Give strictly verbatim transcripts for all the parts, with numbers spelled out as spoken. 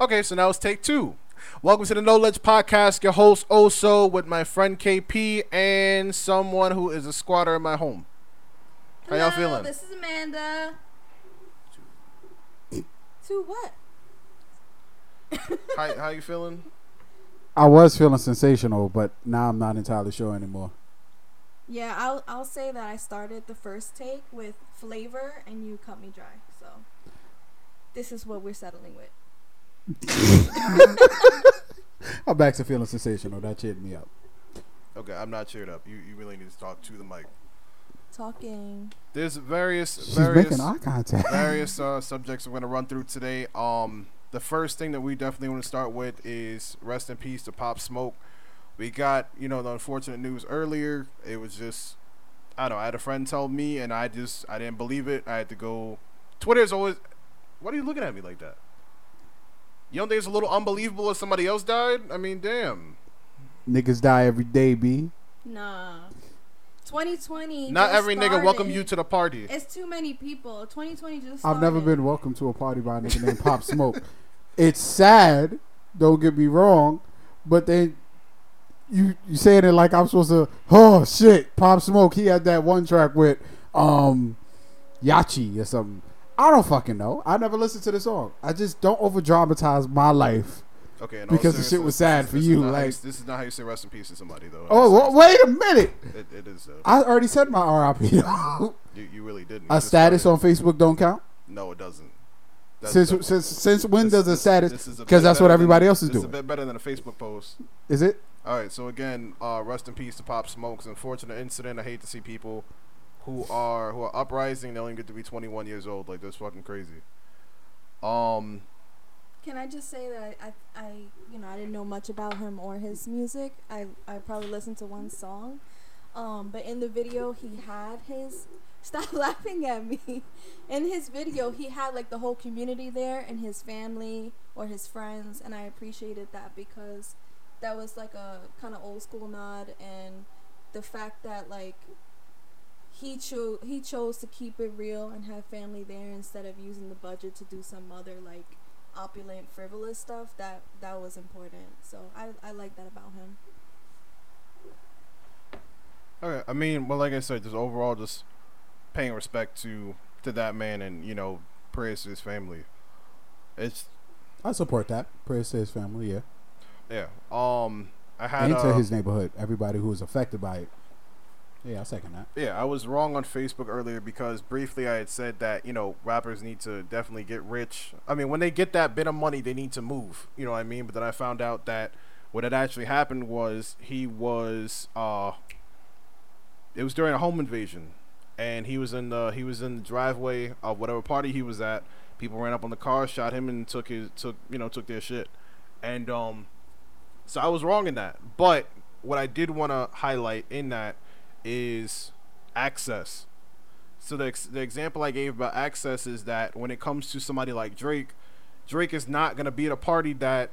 Okay, so now it's take two. Welcome to the Noledge Podcast, your host Oso with my friend K P and someone who is a squatter in my home. How Hello, y'all feeling? This is Amanda. To what? How how you feeling? I was feeling sensational, but now I'm not entirely sure anymore. Yeah, I'll I'll say that I started the first take with flavor and you cut me dry, so this is what we're settling with. I'm back to feeling sensational. That cheered me up. Okay, I'm not cheered up. You you really need to talk to the mic. Talking. There's various She's various making eye contact. various uh, subjects we're gonna run through today. Um, the first thing that we definitely want to start with is rest in peace to Pop Smoke. We got, you know, the unfortunate news earlier. It was just, I don't know. I had a friend tell me, and I just I didn't believe it. I had to go. Twitter's always. What are you looking at me like that? You don't think it's a little unbelievable if somebody else died? I mean, damn. Niggas die every day, B. Nah. twenty twenty. Not every started. Nigga welcome you to the party. It's too many people. twenty twenty just started. I've never been welcomed to a party by a nigga named Pop Smoke. It's sad. Don't get me wrong. But they, you you saying it like I'm supposed to, oh, shit. Pop Smoke, he had that one track with um, Yachi or something. I don't fucking know. I never listened to the song. I just don't over-dramatize my life. Okay, and because the shit was sad this, for this you. Like you, this is not how you say rest in peace to somebody, though. Oh, well, wait a minute. It, it is. Uh, I already said my R I P. you, you really didn't. A status on Facebook don't count? No, it doesn't. That's since double. since since when this, does a status? Because that's what everybody than, else is doing. It's a bit better than a Facebook post. Is it? All right. So again, uh, rest in peace to Pop Smoke's unfortunate incident. I hate to see people who are who are uprising, they only get to be twenty-one years old. Like, that's fucking crazy. Um, Can I just say that I, I, I you know, I didn't know much about him or his music. I, I probably listened to one song. Um, but in the video, he had his... Stop laughing at me. In his video, he had, like, the whole community there and his family or his friends, and I appreciated that because that was, like, a kind of old-school nod, and the fact that, like... He chose he chose to keep it real and have family there instead of using the budget to do some other, like, opulent, frivolous stuff. That that was important. So I I like that about him. Okay, I mean, well, like I said, just overall, just paying respect to to that man, and, you know, prayers to his family. It's I support that. Prayers to his family. Yeah. Yeah. Um, I had and to uh, his neighborhood. Everybody who was affected by it. Yeah, I second that. Yeah, I was wrong on Facebook earlier because briefly I had said that, you know, rappers need to definitely get rich. I mean, when they get that bit of money, they need to move. You know what I mean? But then I found out that what had actually happened was he was, uh, it was during a home invasion, and he was in the he was in the driveway of whatever party he was at. People ran up on the car, shot him, and took his took you know took their shit. And um, so I was wrong in that. But what I did want to highlight in that is access. So the ex- the example I gave about access is that when it comes to somebody like Drake, Drake is not going to be at a party that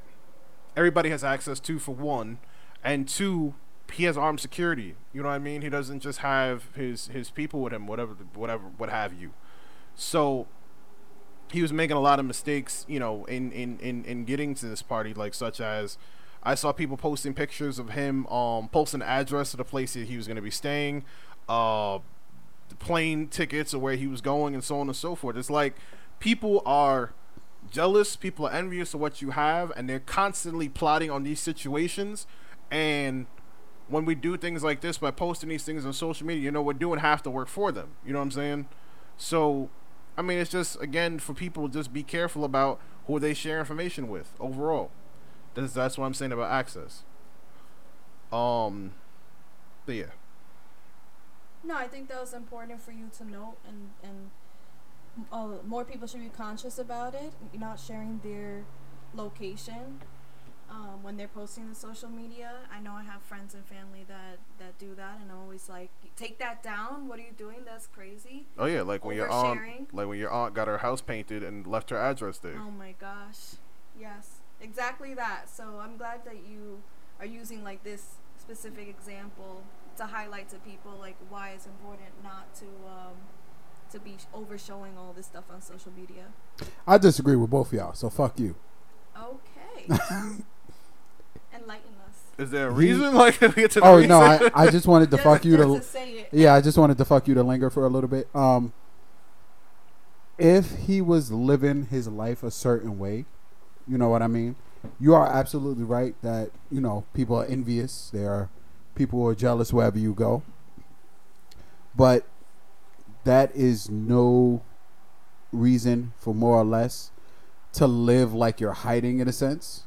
everybody has access to, for one, and two, he has armed security. You know what I mean? He doesn't just have his his people with him, whatever whatever what have you. So he was making a lot of mistakes, you know, in in in, in getting to this party, like, such as I saw people posting pictures of him, um, posting the address of the place that he was going to be staying, uh, the plane tickets of where he was going, and so on and so forth. It's like people are jealous, people are envious of what you have, and they're constantly plotting on these situations. And when we do things like this by posting these things on social media, you know, we're doing half the work for them. You know what I'm saying? So, I mean, it's just, again, for people to just be careful about who they share information with overall. That's what I'm saying about access. Um, but yeah. No, I think that was important for you to note, and and uh, more people should be conscious about it. Not sharing their location um, when they're posting on social media. I know I have friends and family that, that do that, and I'm always like, take that down. What are you doing? That's crazy. Oh yeah, like when your aunt, like when your aunt got her house painted and left her address there. Oh my gosh, yes. Exactly that. So I'm glad that you are using, like, this specific example to highlight to people, like, why it's important not to um, to be overshowing all this stuff on social media. I disagree with both of y'all, so fuck you. Okay. Enlighten us. Is there a reason? Like, we get to the oh reason? no, I, I just wanted to just, fuck you to. to yeah, I just wanted to fuck you to linger for a little bit. Um, if he was living his life a certain way, you know what I mean. You are absolutely right that you know people are envious. They are people are jealous wherever you go. But that is no reason for more or less to live like you're hiding in a sense.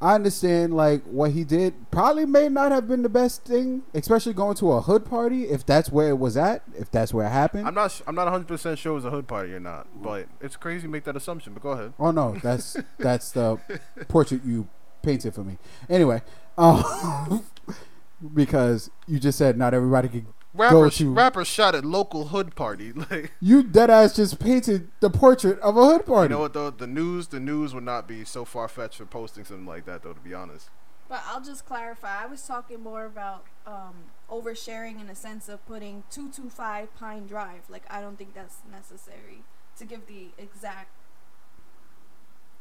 I understand like what he did probably may not have been the best thing, especially going to a hood party if that's where it was at, if that's where it happened. I'm not I'm not one hundred percent sure it was a hood party or not, but it's crazy to make that assumption, but go ahead. Oh no, that's that's the portrait you painted for me. Anyway, um, because you just said not everybody could Rapper, to, rapper shot at local hood party. Like, you deadass just painted the portrait of a hood party. You know what though? The news, the news would not be so far fetched for posting something like that though. To be honest. But I'll just clarify. I was talking more about um, oversharing in the sense of putting two two five Pine Drive. Like I don't think that's necessary to give the exact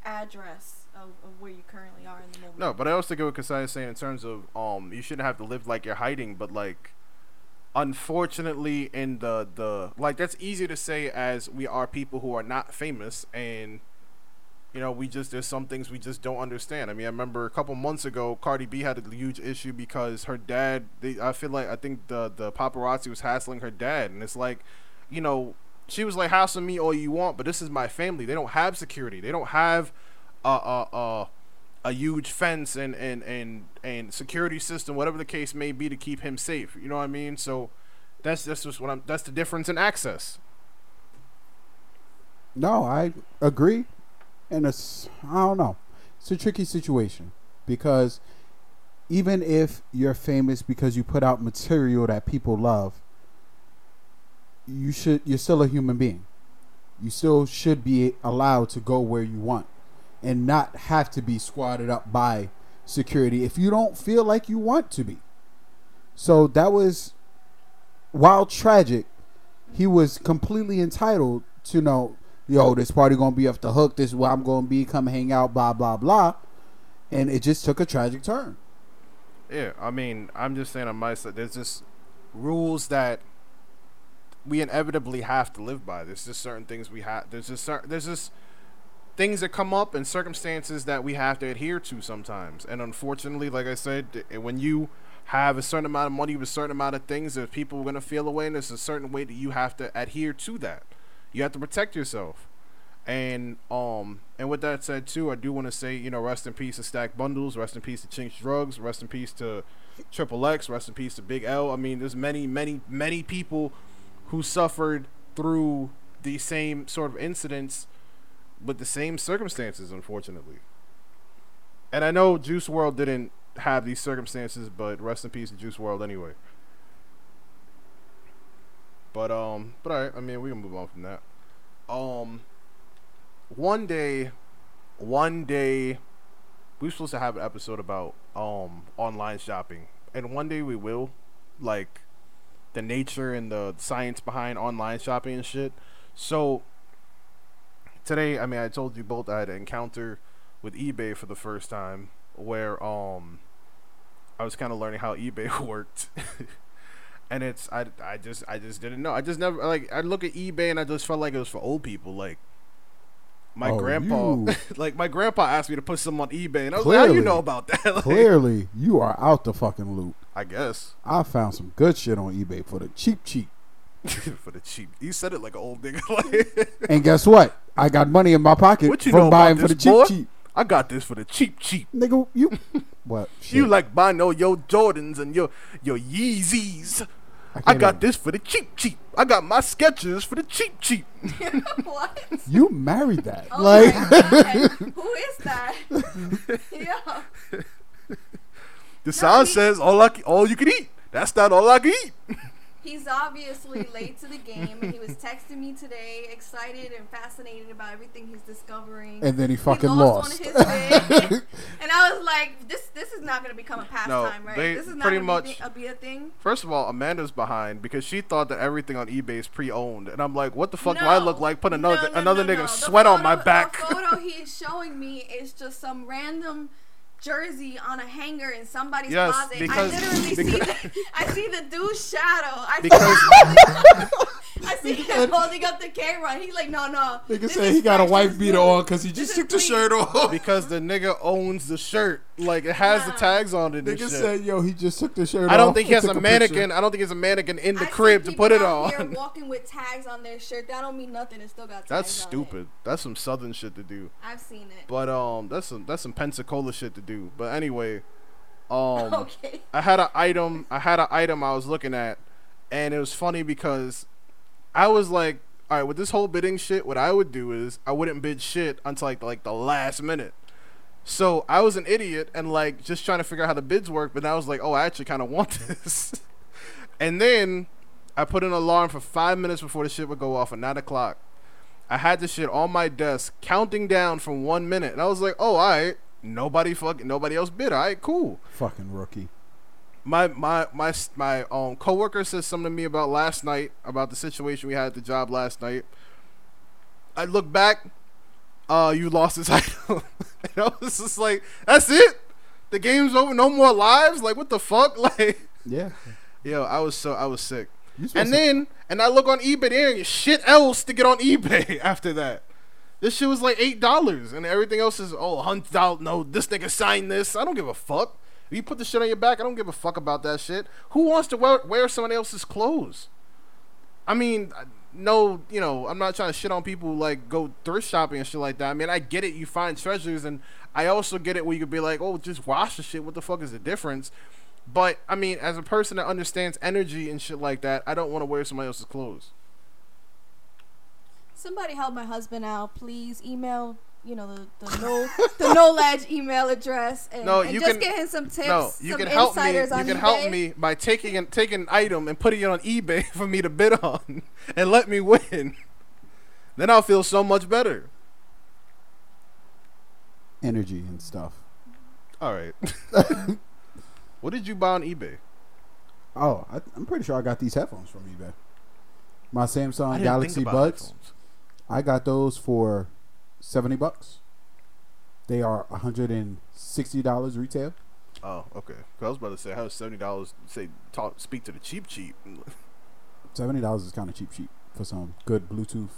address of, of where you currently are in the moment. No, but I also get what Kasai is saying in terms of um, you shouldn't have to live like you're hiding, but like. Unfortunately, in the, the like that's easier to say as we are people who are not famous, and you know we just there's some things we just don't understand. I mean, I remember a couple months ago, Cardi B had a huge issue because her dad. They, I feel like I think the the paparazzi was hassling her dad, and it's like, you know, she was like hassle me all you want, but this is my family. They don't have security. They don't have a a a, a huge fence and and and. and security system, whatever the case may be, to keep him safe. You know what I mean? So that's that's just what I'm that's the difference in access. No, I agree. And it's I don't know. It's a tricky situation because even if you're famous because you put out material that people love, you should you're still a human being. You still should be allowed to go where you want and not have to be squatted up by security if you don't feel like you want to be. So that was, while tragic, he was completely entitled to know, yo, this party gonna be off the hook, this is where I'm gonna be, come hang out, blah blah blah, and it just took a tragic turn. Yeah, I mean, I'm just saying on my side, there's just rules that we inevitably have to live by. There's just certain things we have. There's just certain. There's just things that come up and circumstances that we have to adhere to sometimes. And unfortunately, like I said, when you have a certain amount of money with a certain amount of things, there's people are going to feel away, and there's a certain way that you have to adhere to that. You have to protect yourself. And um, and with that said, too, I do want to say, you know, rest in peace to Stack Bundles, rest in peace to Chinx Drugz, rest in peace to Triple X, rest in peace to Big L. I mean, there's many, many, many people who suffered through the same sort of incidents with the same circumstances, unfortunately. And I know Juice world didn't have these circumstances, but rest in peace to Juice world anyway. But um, but alright, I mean, we can move on from that. Um, one day, one day, we're supposed to have an episode about um online shopping, and one day we will, like, the nature and the science behind online shopping and shit. So today, I mean, I told you both I had an encounter with eBay for the first time where um I was kind of learning how eBay worked. And it's I, I just I just didn't know. I just never like I look at eBay and I just felt like it was for old people. Like my oh, grandpa like my grandpa asked me to put something on eBay, and I was clearly, like, how do you know about that? Like, clearly you are out the fucking loop. I guess. I found some good shit on eBay for the cheap cheap. For the cheap. You said it like an old nigga. And guess what? I got money in my pocket what you from know buying this, for the cheap boy? cheap. I got this for the cheap cheap. Nigga, you what? Shit. You like buying all your Jordans and your your Yeezys. I, I got even. this for the cheap cheap. I got my Skechers for the cheap cheap. What? You married that? Oh, like who is that? Yeah. The sign says all I all you can eat. That's not all I can eat. He's obviously late to the game, and he was texting me today, excited and fascinated about everything he's discovering. And then he fucking he lost. lost. On his bed. And I was like, this this is not going to become a pastime, no, right? They, this is not going to be a thing. First of all, Amanda's behind because she thought that everything on eBay is pre-owned. And I'm like, what the fuck no, do I look like putting no, another, no, another no, nigga's no. sweat photo, on my back? The photo he is showing me is just some random jersey on a hanger in somebody's yes, closet. Because, I literally because, see the, I see the dude's shadow. I because, see, I see him holding up the camera. He's like, no, no. Nigga said he got a wife beater on because he just took the shirt off. Because the nigga owns the shirt. Like, it has yeah. the tags on it. Nigga shit. said, yo, he just took the shirt off. I don't off think he has a mannequin. A I don't think it's a mannequin in the I crib to put it on. They're walking with tags on their shirt. That don't mean nothing. It still got tags. That's stupid. On it. That's some Southern shit to do. I've seen it. But um, that's some that's some Pensacola shit to do. But anyway, um, okay. I had an item. I had an item I was looking at, and it was funny because I was like, all right, with this whole bidding shit, what I would do is I wouldn't bid shit until like like the last minute. So I was an idiot and like just trying to figure out how the bids work, but then I was like, oh, I actually kind of want this. And then I put an alarm for five minutes before the shit would go off at nine o'clock. I had the shit on my desk counting down from one minute. And I was like, oh, all right, nobody fucking, nobody else bid. All right, cool. Fucking rookie. My, my, my, my um, coworker said something to me about last night, about the situation we had at the job last night. I look back. Uh, you lost this item. And I was just like, that's it? The game's over? No more lives? Like, what the fuck? Like, yeah. Yo, I was so, I was sick. And then, to- and I look on eBay, there ain't shit else to get on eBay after that. This shit was like eight dollars, and everything else is, oh, one hundred dollars, no, this nigga signed this. I don't give a fuck. If you put the shit on your back, I don't give a fuck about that shit. Who wants to wear, wear somebody else's clothes? I mean... I, No, you know, I'm not trying to shit on people who, like, go thrift shopping and shit like that. I mean, I get it. You find treasures, and I also get it where you could be like, oh, just wash the shit. What the fuck is the difference? But, I mean, as a person that understands energy and shit like that, I don't want to wear somebody else's clothes. Somebody help my husband out. Please email, you know, the the no the Noledge email address and, no, and just can, get him some tips. No, you some can help me. You can eBay. help me by taking an, taking an item and putting it on eBay for me to bid on, and let me win. Then I'll feel so much better. Energy and stuff. All right. What did you buy on eBay? Oh, I, I'm pretty sure I got these headphones from eBay. My Samsung Galaxy Buds. Headphones. I got those for seventy bucks. They are one hundred sixty dollars retail. Oh, okay. I was about to say, how is seventy dollars say talk speak to the cheap cheap? seventy dollars is kind of cheap cheap for some good Bluetooth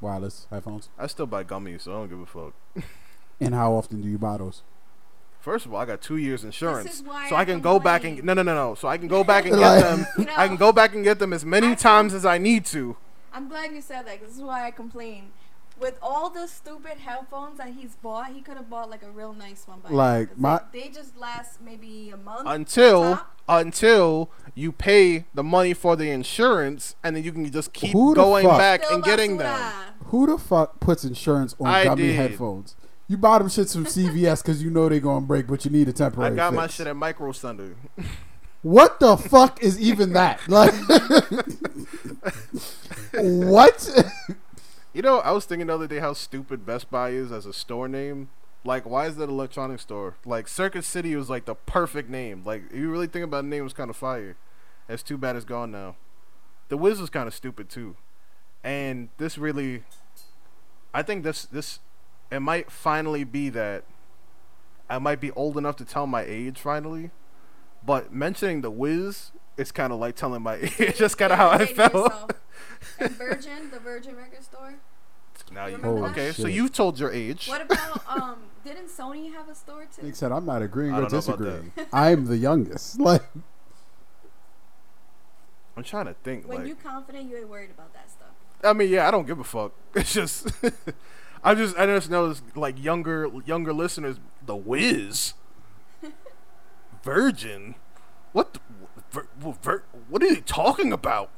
wireless headphones. I still buy gummies, so I don't give a fuck. And how often do you buy those? First of all, I got two years insurance, so I can go back and no no no no, so I can go back and get them. You know, I can go back and get them as many times as I need to. I'm glad you said that, 'cause this is why I complain. With all the stupid headphones that he's bought, he could have bought like a real nice one. By like my, like, they just last maybe a month until until you pay the money for the insurance, and then you can just keep going back and getting them. Who the fuck puts insurance on gummy headphones? You bought them shits from C V S because you know they're gonna break, but you need a temporary. I got fix. my shit at Micro Sunday. What the fuck is even that? Like, what? You know, I was thinking the other day how stupid Best Buy is as a store name. Like, why is that an electronics store? Like, Circuit City was, like, the perfect name. Like, if you really think about the name, it was kind of fire. It's too bad it's gone now. The Wiz was kind of stupid, too. And this really... I think this... this it might finally be that I might be old enough to tell my age, finally. But mentioning The Wiz is kind of like telling my age. It's just kind of how I felt. And Virgin, the Virgin record store. Now you oh, okay, so you've told your age. What about um? Didn't Sony have a store too? He said, "I'm not agreeing or disagreeing. I'm the youngest." Like, I'm trying to think. When like, you're confident, you ain't worried about that stuff. I mean, yeah, I don't give a fuck. It's just, I just, I just know it's like younger, younger listeners. The Wiz, Virgin, what, the, vir, vir, what are you talking about?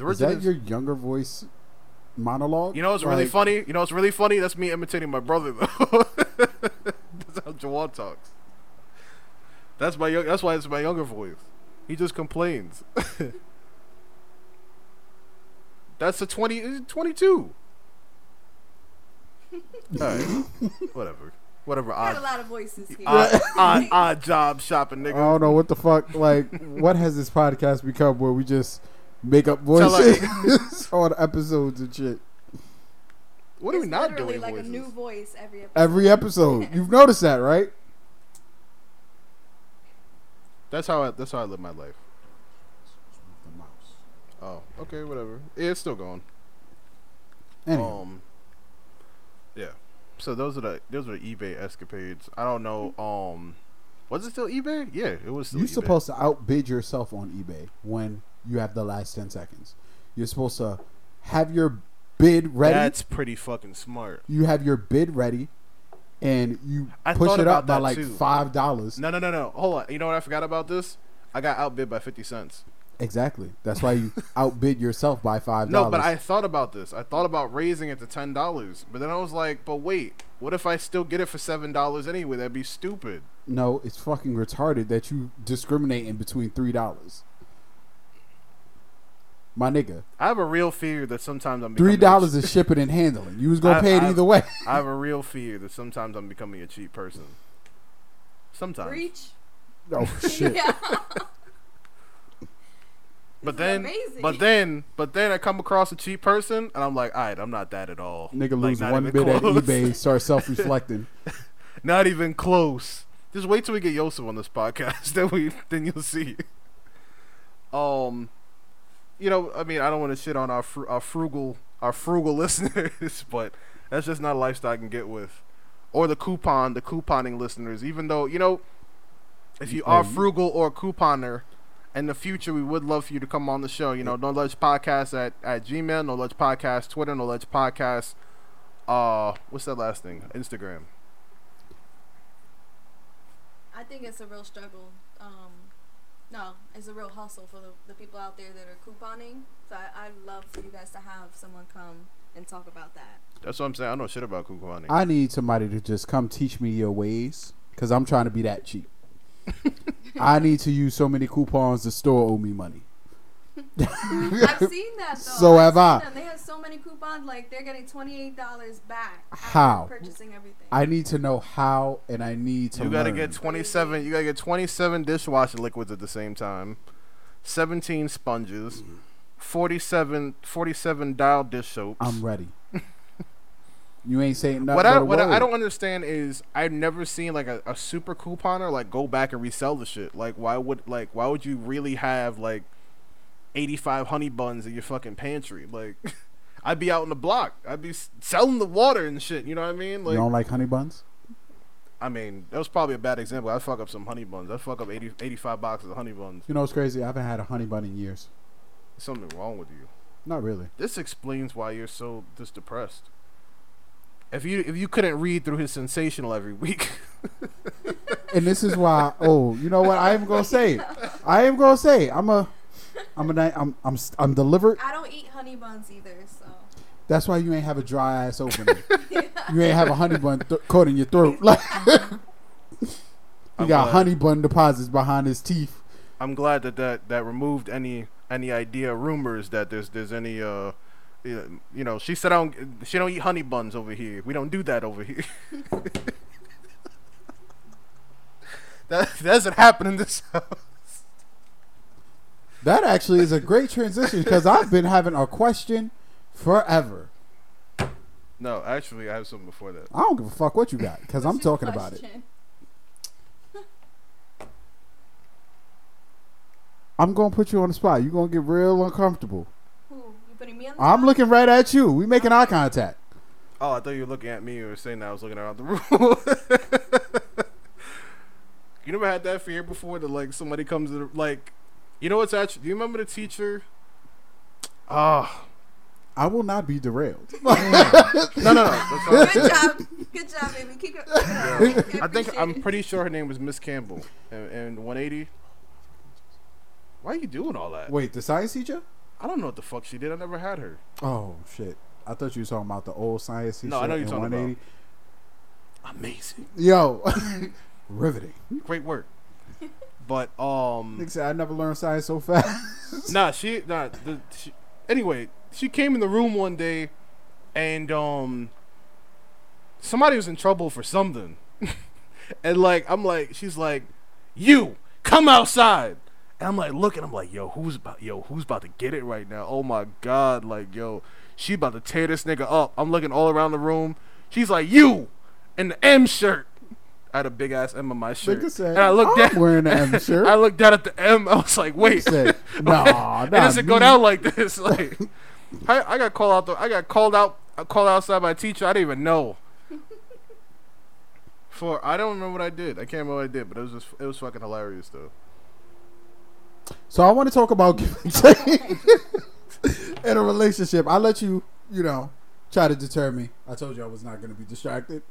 Is that is, your younger voice monologue? You know what's like, really funny? You know what's really funny? That's me imitating my brother, though. That's how Jawad talks. That's my. That's why it's my younger voice. He just complains. That's a twenty, twenty-two. All right. Whatever. Whatever. Odd, got a lot of voices here. Odd, odd, odd job shopping, nigga. I don't know what the fuck. Like, what has this podcast become where we just make up voices on episodes and shit? What are we not doing? Like voices? A new voice every episode. Every episode. You've noticed that, right? That's how I. That's how I live my life. Oh, okay, whatever. Yeah, it's still going. Anyhow. Um. Yeah. So those are the those are the eBay escapades. I don't know. Um, was it still eBay? Yeah, it was. Still You're eBay. supposed to outbid yourself on eBay when you have the last ten seconds. You're supposed to have your bid ready. That's pretty fucking smart. You have your bid ready, and you I push it up by like too. five dollars. No, no, no, no. Hold on. You know what? I forgot about this. I got outbid by fifty cents. Exactly. That's why you outbid yourself by five dollars. No, but I thought about this. I thought about raising it to ten dollars. But then I was like, but wait, what if I still get it for seven dollars anyway? That'd be stupid. No, it's fucking retarded that you discriminate in between three dollars. My nigga. I have a real fear that sometimes I'm becoming three dollars is shipping and handling. You was going to pay it I've, either way. I have a real fear that sometimes I'm becoming a cheap person. Sometimes. Reach. Oh, shit. Yeah. But then, but then, but then I come across a cheap person, and I'm like, all right, I'm not that at all. Nigga like, lose one bid close. At eBay, start self-reflecting. Not even close. Just wait till we get Yosef on this podcast, then we, then you'll see. Um, you know, I mean, I don't want to shit on our fr- our frugal our frugal listeners, but that's just not a lifestyle I can get with, or the coupon the couponing listeners. Even though you know, if you are frugal or a couponer. In the future, we would love for you to come on the show. You know, Noledgepodcast at, at Gmail, Noledgepodcast, Twitter, Noledgepodcast. Uh, what's that last thing? Instagram. I think it's a real struggle. Um, no, it's a real hustle for the, the people out there that are couponing. So I, I'd love for you guys to have someone come and talk about that. That's what I'm saying. I know shit about couponing. I need somebody to just come teach me your ways because I'm trying to be that cheap. I need to use so many coupons the store owe me money. I've seen that though. So I've have I. Them. They have so many coupons, like they're getting twenty-eight dollars back. How? Purchasing everything. I need to know how, and I need to. You gotta learn. get twenty-seven. You gotta get twenty-seven dishwasher liquids at the same time, seventeen sponges, mm-hmm. forty-seven forty-seven dial dish soaps. I'm ready. You ain't saying nothing. What, I, what I, I don't understand is I've never seen like a, a super couponer like go back and resell the shit. Like why would like why would you really have like eighty-five honey buns in your fucking pantry? Like I'd be out on the block. I'd be selling the water and shit. You know what I mean? Like, you don't like honey buns? I mean, that was probably a bad example. I'd fuck up some honey buns. I'd fuck up eighty, eighty-five boxes of honey buns. You know what's crazy? I haven't had a honey bun in years. There's something wrong with you. Not really. This explains why you're so just depressed. If you if you couldn't read through his sensational every week. And this is why oh, you know what? I am going to say. It. I am going to say. It. I'm a I'm a I'm I'm I'm delivered. I don't eat honey buns either, so. That's why you ain't have a dry ass opener. Yeah. You ain't have a honey bun th- caught in your throat. Like You got glad. honey bun deposits behind his teeth. I'm glad that that, that removed any any idea rumors that there's there's any uh You know, she said I don't, she don't eat honey buns over here. We don't do that over here. that, that doesn't happen in this house. That actually is a great transition because I've been having a question forever. No, actually, I have something before that. I don't give a fuck what you got because I'm talking about it. I'm going to put you on the spot. You're going to get real uncomfortable. I'm looking right at you. We making eye contact. Oh, I thought you were looking at me. You were saying that I was looking around the room. You never had that fear before that like somebody comes to the, like, you know what's actually? Do you remember the teacher? Ah, uh, I will not be derailed. no, no, no. Good job, good job, baby. Keep it. Yeah. I, I think I'm it. pretty sure her name was Miss Campbell and, and one eighty. Why are you doing all that? Wait, the science teacher? I don't know what the fuck she did. I never had her. Oh, shit. I thought you were talking about the old science teacher. No, I know you're talking about. Amazing. Yo. Riveting. Great work. But, um. I never learned science so fast. Nah, she. Nah, the, she Anyway, she came in the room one day, and um, somebody was in trouble for something. And like, I'm like, she's like, you come outside. And I'm like, look, and I'm like, yo, who's about, yo, who's about to get it right now? Oh my God, like, yo, she about to tear this nigga up. I'm looking all around the room. She's like, you in the M shirt. I had a big ass M on my shirt, said, and I looked I'm down. Wearing an M shirt. I looked down at the M. I was like, "Wait, said, nah, it doesn't me. Go down like this." Like, I, I got called out. The, I got called out. I called outside by a teacher. I didn't even know. For I don't remember what I did. I can't remember what I did, but it was just it was fucking hilarious though. So I want to talk about give and take in a relationship. I'll let you, you know, try to deter me. I told you I was not going to be distracted.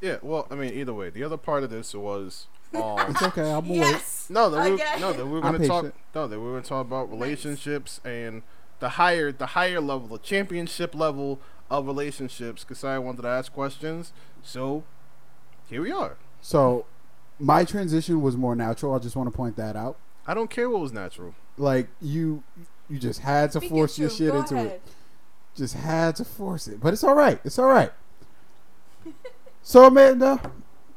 Yeah, well, I mean, either way. The other part of this was, um, it's okay. I'm awake. Yes. No, that we okay. no that we were going to talk. No, that we were going to talk about relationships nice. and the higher, the higher level, the championship level of relationships. Because I wanted to ask questions, so here we are. So my transition was more natural. I just want to point that out. I don't care what was natural. Like you, you just had to Speaking force your shit Go into ahead. It. Just had to force it, but it's all right. It's all right. So, Amanda,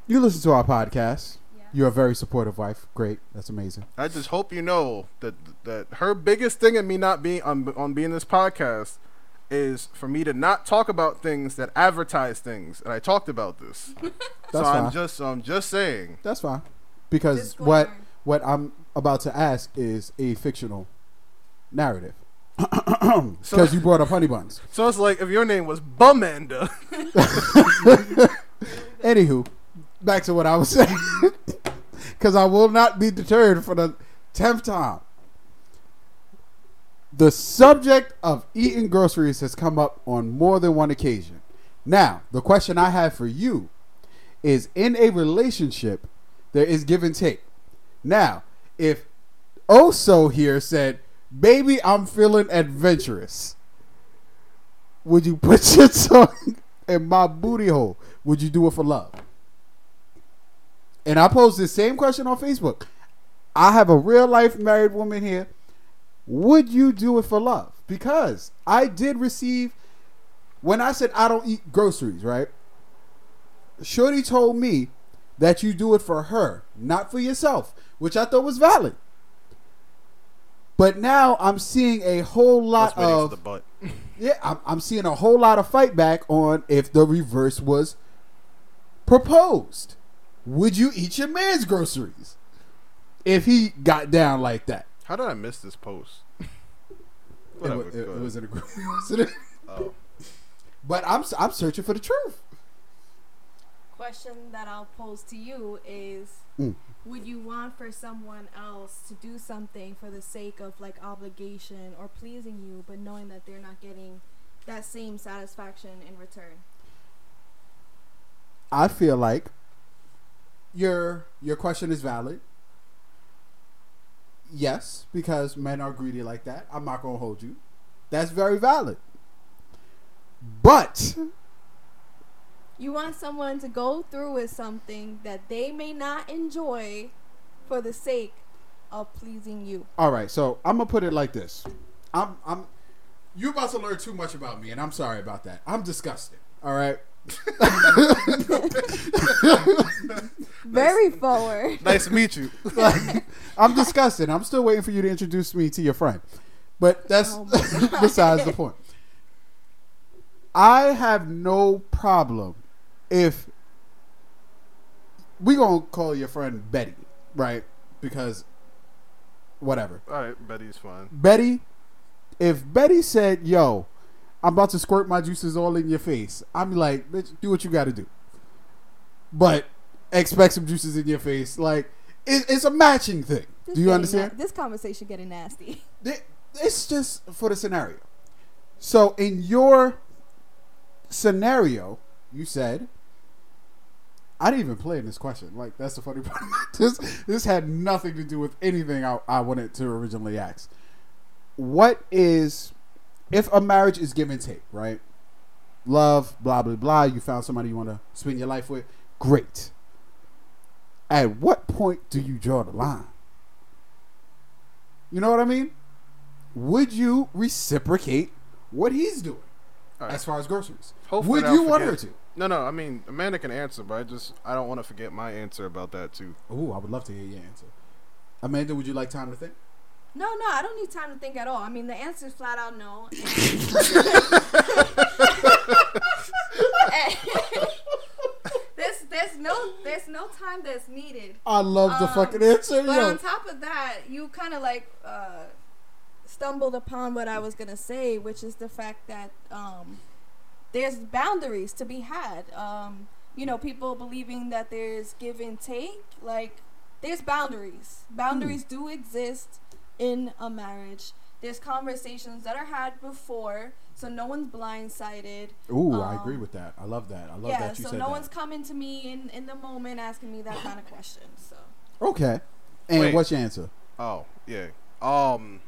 you listen to our podcast. Yeah. You're a very supportive wife. Great. That's amazing. I just hope you know that that her biggest thing in me not being on, on being this podcast is for me to not talk about things that advertise things. And I talked about this. That's so fine. I'm just I'm just saying. That's fine. Because Disclaimer. what what I'm about to ask is a fictional narrative. Because so, you brought up honey buns. So it's like if your name was Bumanda. Anywho, back to what I was saying. Because I will not be deterred for the tenth time. The subject of eating groceries has come up on more than one occasion. Now, the question I have for you is, in a relationship, there is give and take. Now, if Oso here said, baby, I'm feeling adventurous, would you put your tongue in my booty hole? Would you do it for love? And I posed the same question on Facebook. I have a real life married woman here. Would you do it for love? Because I did receive, when I said I don't eat groceries, right? Shorty told me that you do it for her, not for yourself, which I thought was valid. But now I'm seeing a whole lot I was waiting of for the butt. yeah, I'm, I'm seeing a whole lot of fight back on if the reverse was proposed. Would you eat your man's groceries if he got down like that? How did I miss this post? Whatever, it, it, it was in a group. Oh. But I'm I'm searching for the truth. Question that I'll pose to you is. Mm. Would you want for someone else to do something for the sake of like obligation or pleasing you, but knowing that they're not getting that same satisfaction in return? I feel like your your question is valid. Yes, because men are greedy like that. I'm not gonna hold you. That's very valid. But you want someone to go through with something that they may not enjoy for the sake of pleasing you. All right, so I'm going to put it like this. I'm, I'm, you're about to learn too much about me, and I'm sorry about that. I'm disgusted, all right? Very forward. Nice to meet you. Like, I'm disgusted. I'm still waiting for you to introduce me to your friend. But that's oh besides the point. I have no problem. If we gonna call your friend Betty, right? Because whatever. All right, Betty's fine. Betty, if Betty said, "Yo, I'm about to squirt my juices all in your face," I'm like, "Bitch, do what you got to do," but expect some juices in your face. Like it, it's a matching thing. This do you understand? Na- this conversation getting nasty. It, it's just for the scenario. So in your scenario, you said, I didn't even play in this question. Like, that's the funny part. this this had nothing to do with anything I, I wanted to originally ask. What is, if a marriage is give and take, right? Love, blah, blah, blah. You found somebody you want to spend your life with. Great. At what point do you draw the line? You know what I mean? would you reciprocate what he's doing right. as far as groceries? Hopefully would you want her to? No, no. I mean, Amanda can answer, but I just I don't want to forget my answer about that too. Ooh, I would love to hear your answer. Amanda, would you like time to think? No, no, I don't need time to think at all. I mean, the answer is flat out no. there's, there's no, there's no time that's needed. I love the um, fucking answer. But yo. on top of that, you kind of like uh, stumbled upon what I was gonna say, which is the fact that um, there's boundaries to be had. Um, you know, people believing that there's give and take, like there's boundaries. Boundaries mm. do exist. In a marriage, there's conversations that are had before, so no one's blindsided. Ooh, um, I agree with that. I love that. I love yeah, that you so said no that. One's coming to me in, in the moment asking me that kind of question. So okay, and Wait. what's your answer? Oh yeah, um,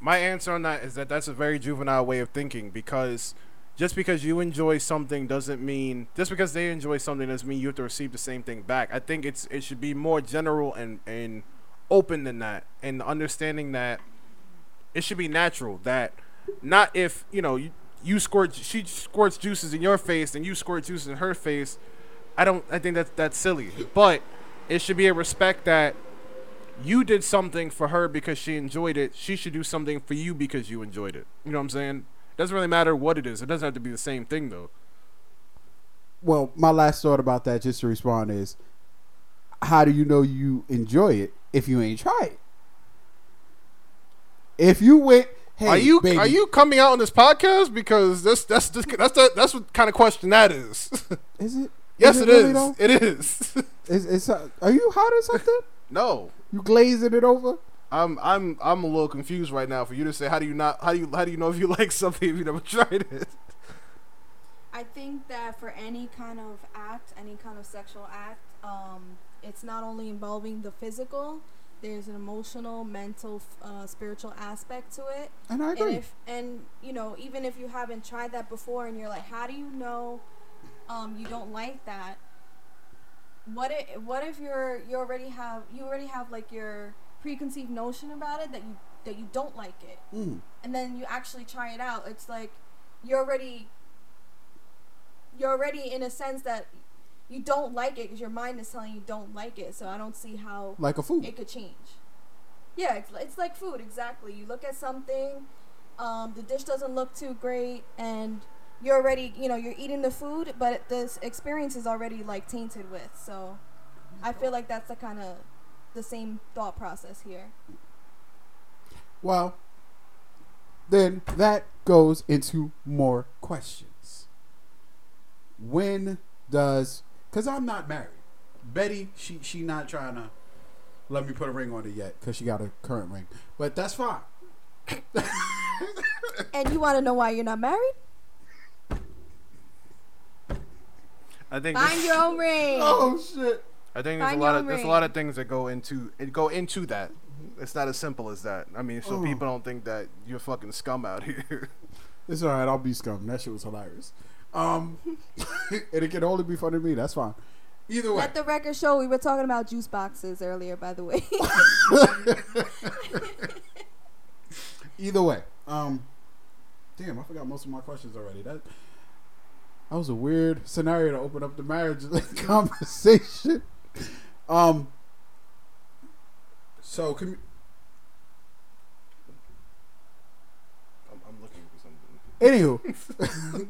my answer on that is that that's a very juvenile way of thinking, because just because you enjoy something doesn't mean just because they enjoy something doesn't mean you have to receive the same thing back. I think it's it should be more general and and. open than that, and understanding that it should be natural. That not if you know you, you squirt, she squirts juices in your face, and you squirt juices in her face. I don't. I think that that's silly. But it should be a respect that you did something for her because she enjoyed it. She should do something for you because you enjoyed it. You know what I'm saying? It doesn't really matter what it is. It doesn't have to be the same thing though. Well, my last thought about that, just to respond, is how do you know you enjoy it? If you ain't tried, if you went, hey, are you baby. are you coming out on this podcast? Because that's that's that's that's, the, that's what kind of question that is. Is it? Yes, is it, it really is. Though? It is. Is it's? Uh, are you hot or something? No, you glazing it over. I'm I'm I'm a little confused right now. For you to say, how do you not? How do you how do you know if you like something if you never tried it? I think that for any kind of act, any kind of sexual act, um. it's not only involving the physical, there's an emotional, mental, uh, spiritual aspect to it. And I agree. And, if, and, you know, even if you haven't tried that before and you're like, how do you know um, you don't like that? What if, what if you're, you already have, you already have like your preconceived notion about it that you, that you don't like it. Mm. And then you actually try it out. It's like, you're already, you're already in a sense that, you don't like it because your mind is telling you don't like it. So I don't see how like a food. it could change. Yeah, it's, it's like food, exactly. You look at something, um, the dish doesn't look too great, and you're already, you know, you're eating the food, but this experience is already like tainted with. So I feel like that's the kind of the same thought process here. Well, then that goes into more questions. When does... Because I'm not married. Betty, she she not trying to let me put a ring on it yet because she got a current ring. But that's fine. And you want to know why you're not married? I think Find this, your own ring. Oh, shit. I think there's a, lot of, there's a lot of things that go into it go into that. It's not as simple as that. I mean, so oh. people don't think that you're fucking scum out here. It's all right. I'll be scum. That shit was hilarious. Um, and it can only be funny to me. That's fine. Either way, let the record show we were talking about juice boxes earlier. By the way, either way. Um, damn, I forgot most of my questions already. That that was a weird scenario to open up the marriage conversation. Um, so can. We, I'm, I'm looking for something. Anywho.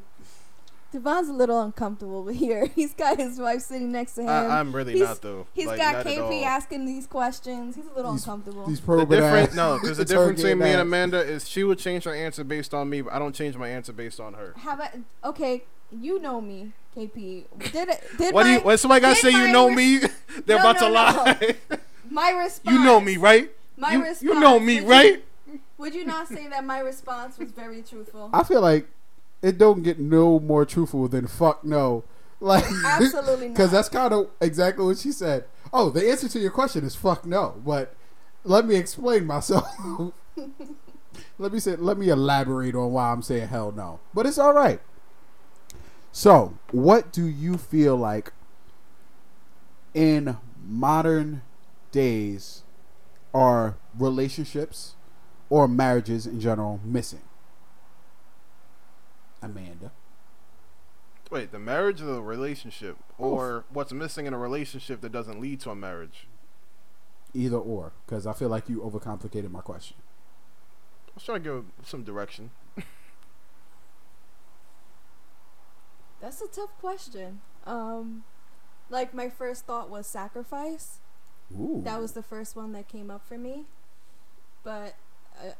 Devon's a little uncomfortable here. He's got his wife sitting next to him. I, I'm really he's, not though. He's like, got K P asking these questions. He's a little he's, uncomfortable. He's probing. No, because the difference between me and Amanda is she would change her answer based on me, but I don't change my answer based on her. How about okay? You know me, K P. Did did what? My, do you, when somebody gotta say you know re- me, they're no, about no, to no. lie. My response. You know me, right? My you, response. You know me, would right? You, would you not say that my response was very truthful? I feel like. It don't get no more truthful than fuck no. Like, absolutely not. Because that's kind of exactly what she said. Oh, the answer to your question is fuck no. But let me explain myself. let me say, let me elaborate on why I'm saying hell no. But it's all right. So, what do you feel like in modern days are relationships or marriages in general missing? Amanda. Wait, the marriage or the relationship? Or what's missing in a relationship that doesn't lead to a marriage? Either or, because I feel like you overcomplicated my question. I was trying to give some direction. That's a tough question. Um, like, my first thought was sacrifice. Ooh. That was the first one that came up for me. But,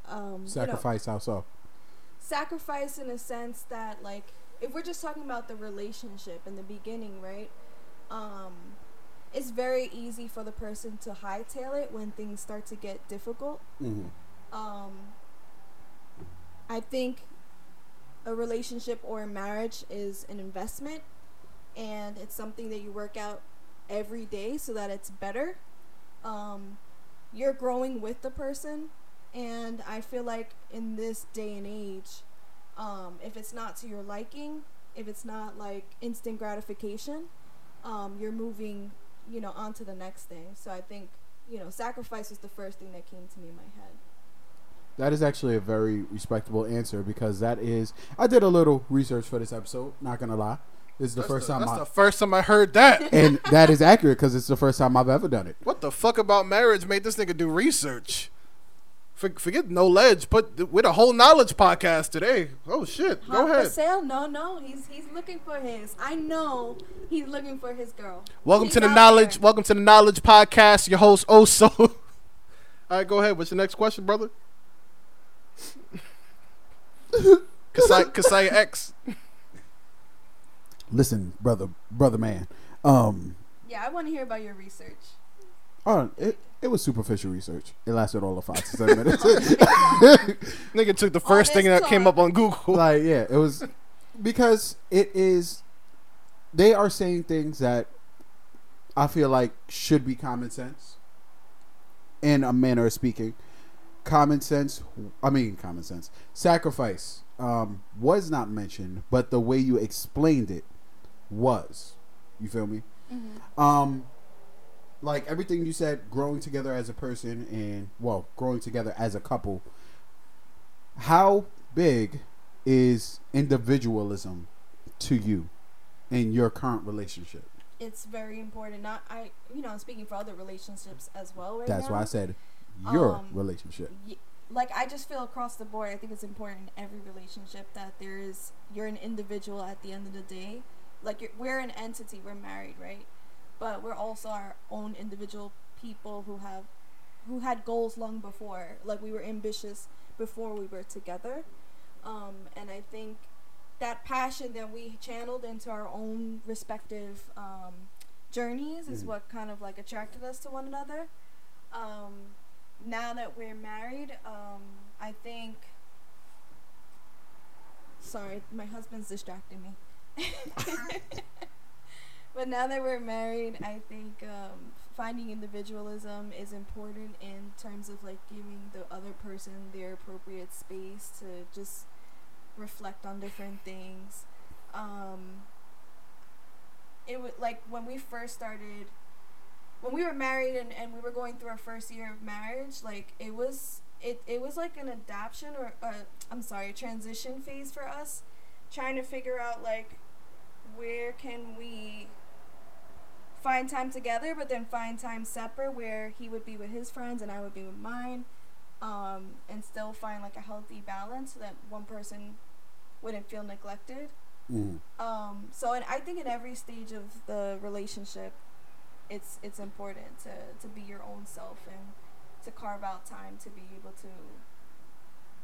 uh, um... Sacrifice, you know, how so? Sacrifice in a sense that, like, if we're just talking about the relationship in the beginning, right? Um, it's very easy for the person to hightail it when things start to get difficult. Mm-hmm. Um, I think a relationship or a marriage is an investment, and it's something that you work out every day so that it's better. Um, you're growing with the person, and I feel like in this day and age, um, if it's not to your liking, if it's not like instant gratification, um, you're moving, you know, on to the next thing. So I think, you know, sacrifice was the first thing that came to me in my head. That is actually a very respectable answer, because that is... I did a little research for this episode, not going to lie. This is the that's first the, time that's I... That's the first time I heard that. And that is accurate, because it's the first time I've ever done it. What the fuck about marriage made this nigga do research? For, forget No Ledge, but we're the whole Knowledge Podcast today. Oh, shit. Go Hot ahead. For sale? No, no. He's he's looking for his. I know he's looking for his girl. Welcome he's to the Knowledge. There. Welcome to the Knowledge Podcast. Your host, Oso. All right, go ahead. What's your next question, brother? Kasai, Kasai X. Listen, brother, brother, man. Um, yeah, I want to hear about your research. Oh, it it was superficial research. It lasted all of five to seven minutes. Nigga took the first thing that came up on Google. Like, yeah, it was because it is. They are saying things that I feel like should be common sense, in a manner of speaking. Common sense, I mean common sense. Sacrifice um, was not mentioned, but the way you explained it was. You feel me? Mm-hmm. Um, like everything you said, growing together as a person and, well, growing together as a couple. How big is individualism to you in your current relationship? It's very important. Not I, you know, I'm speaking for other relationships as well right That's now. Why I said your um, relationship. Y- like, I just feel across the board, I think it's important in every relationship that there is, you're an individual at the end of the day. Like, you're, we're an entity, we're married, right? But we're also our own individual people who have, who had goals long before. Like, we were ambitious before we were together. Um, and I think that passion that we channeled into our own respective um, journeys mm. is what kind of, like, attracted us to one another. Um... Now that we're married, um, I think... Sorry, my husband's distracting me. But now that we're married, I think um, finding individualism is important in terms of, like, giving the other person their appropriate space to just reflect on different things. Um, it w- like, when we first started... When we were married and, and we were going through our first year of marriage, like, it was, it, it was like an adaption or, uh, I'm sorry, a transition phase for us, trying to figure out, like, where can we find time together, but then find time separate where he would be with his friends and I would be with mine, um, and still find, like, a healthy balance so that one person wouldn't feel neglected. Mm. Um, so, and I think in every stage of the relationship, it's it's important to, to be your own self and to carve out time to be able to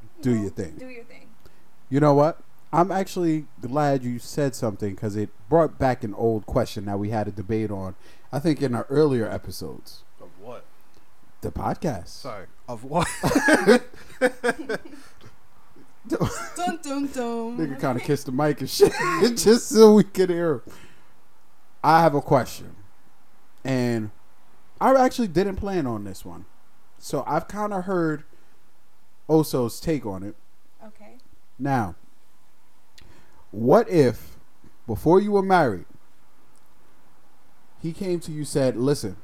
you do know, your thing. Do your thing. You know what? I'm actually glad you said something, because it brought back an old question that we had a debate on, I think, in our earlier episodes. Of what? The podcast. Sorry. Of what? Dun, dun, dun. Nigga kind of kissed the mic and shit just so we could hear him. I have a question. And I actually didn't plan on this one. So I've kind of heard Oso's take on it. Okay. Now, what if, before you were married, he came to you and said, listen,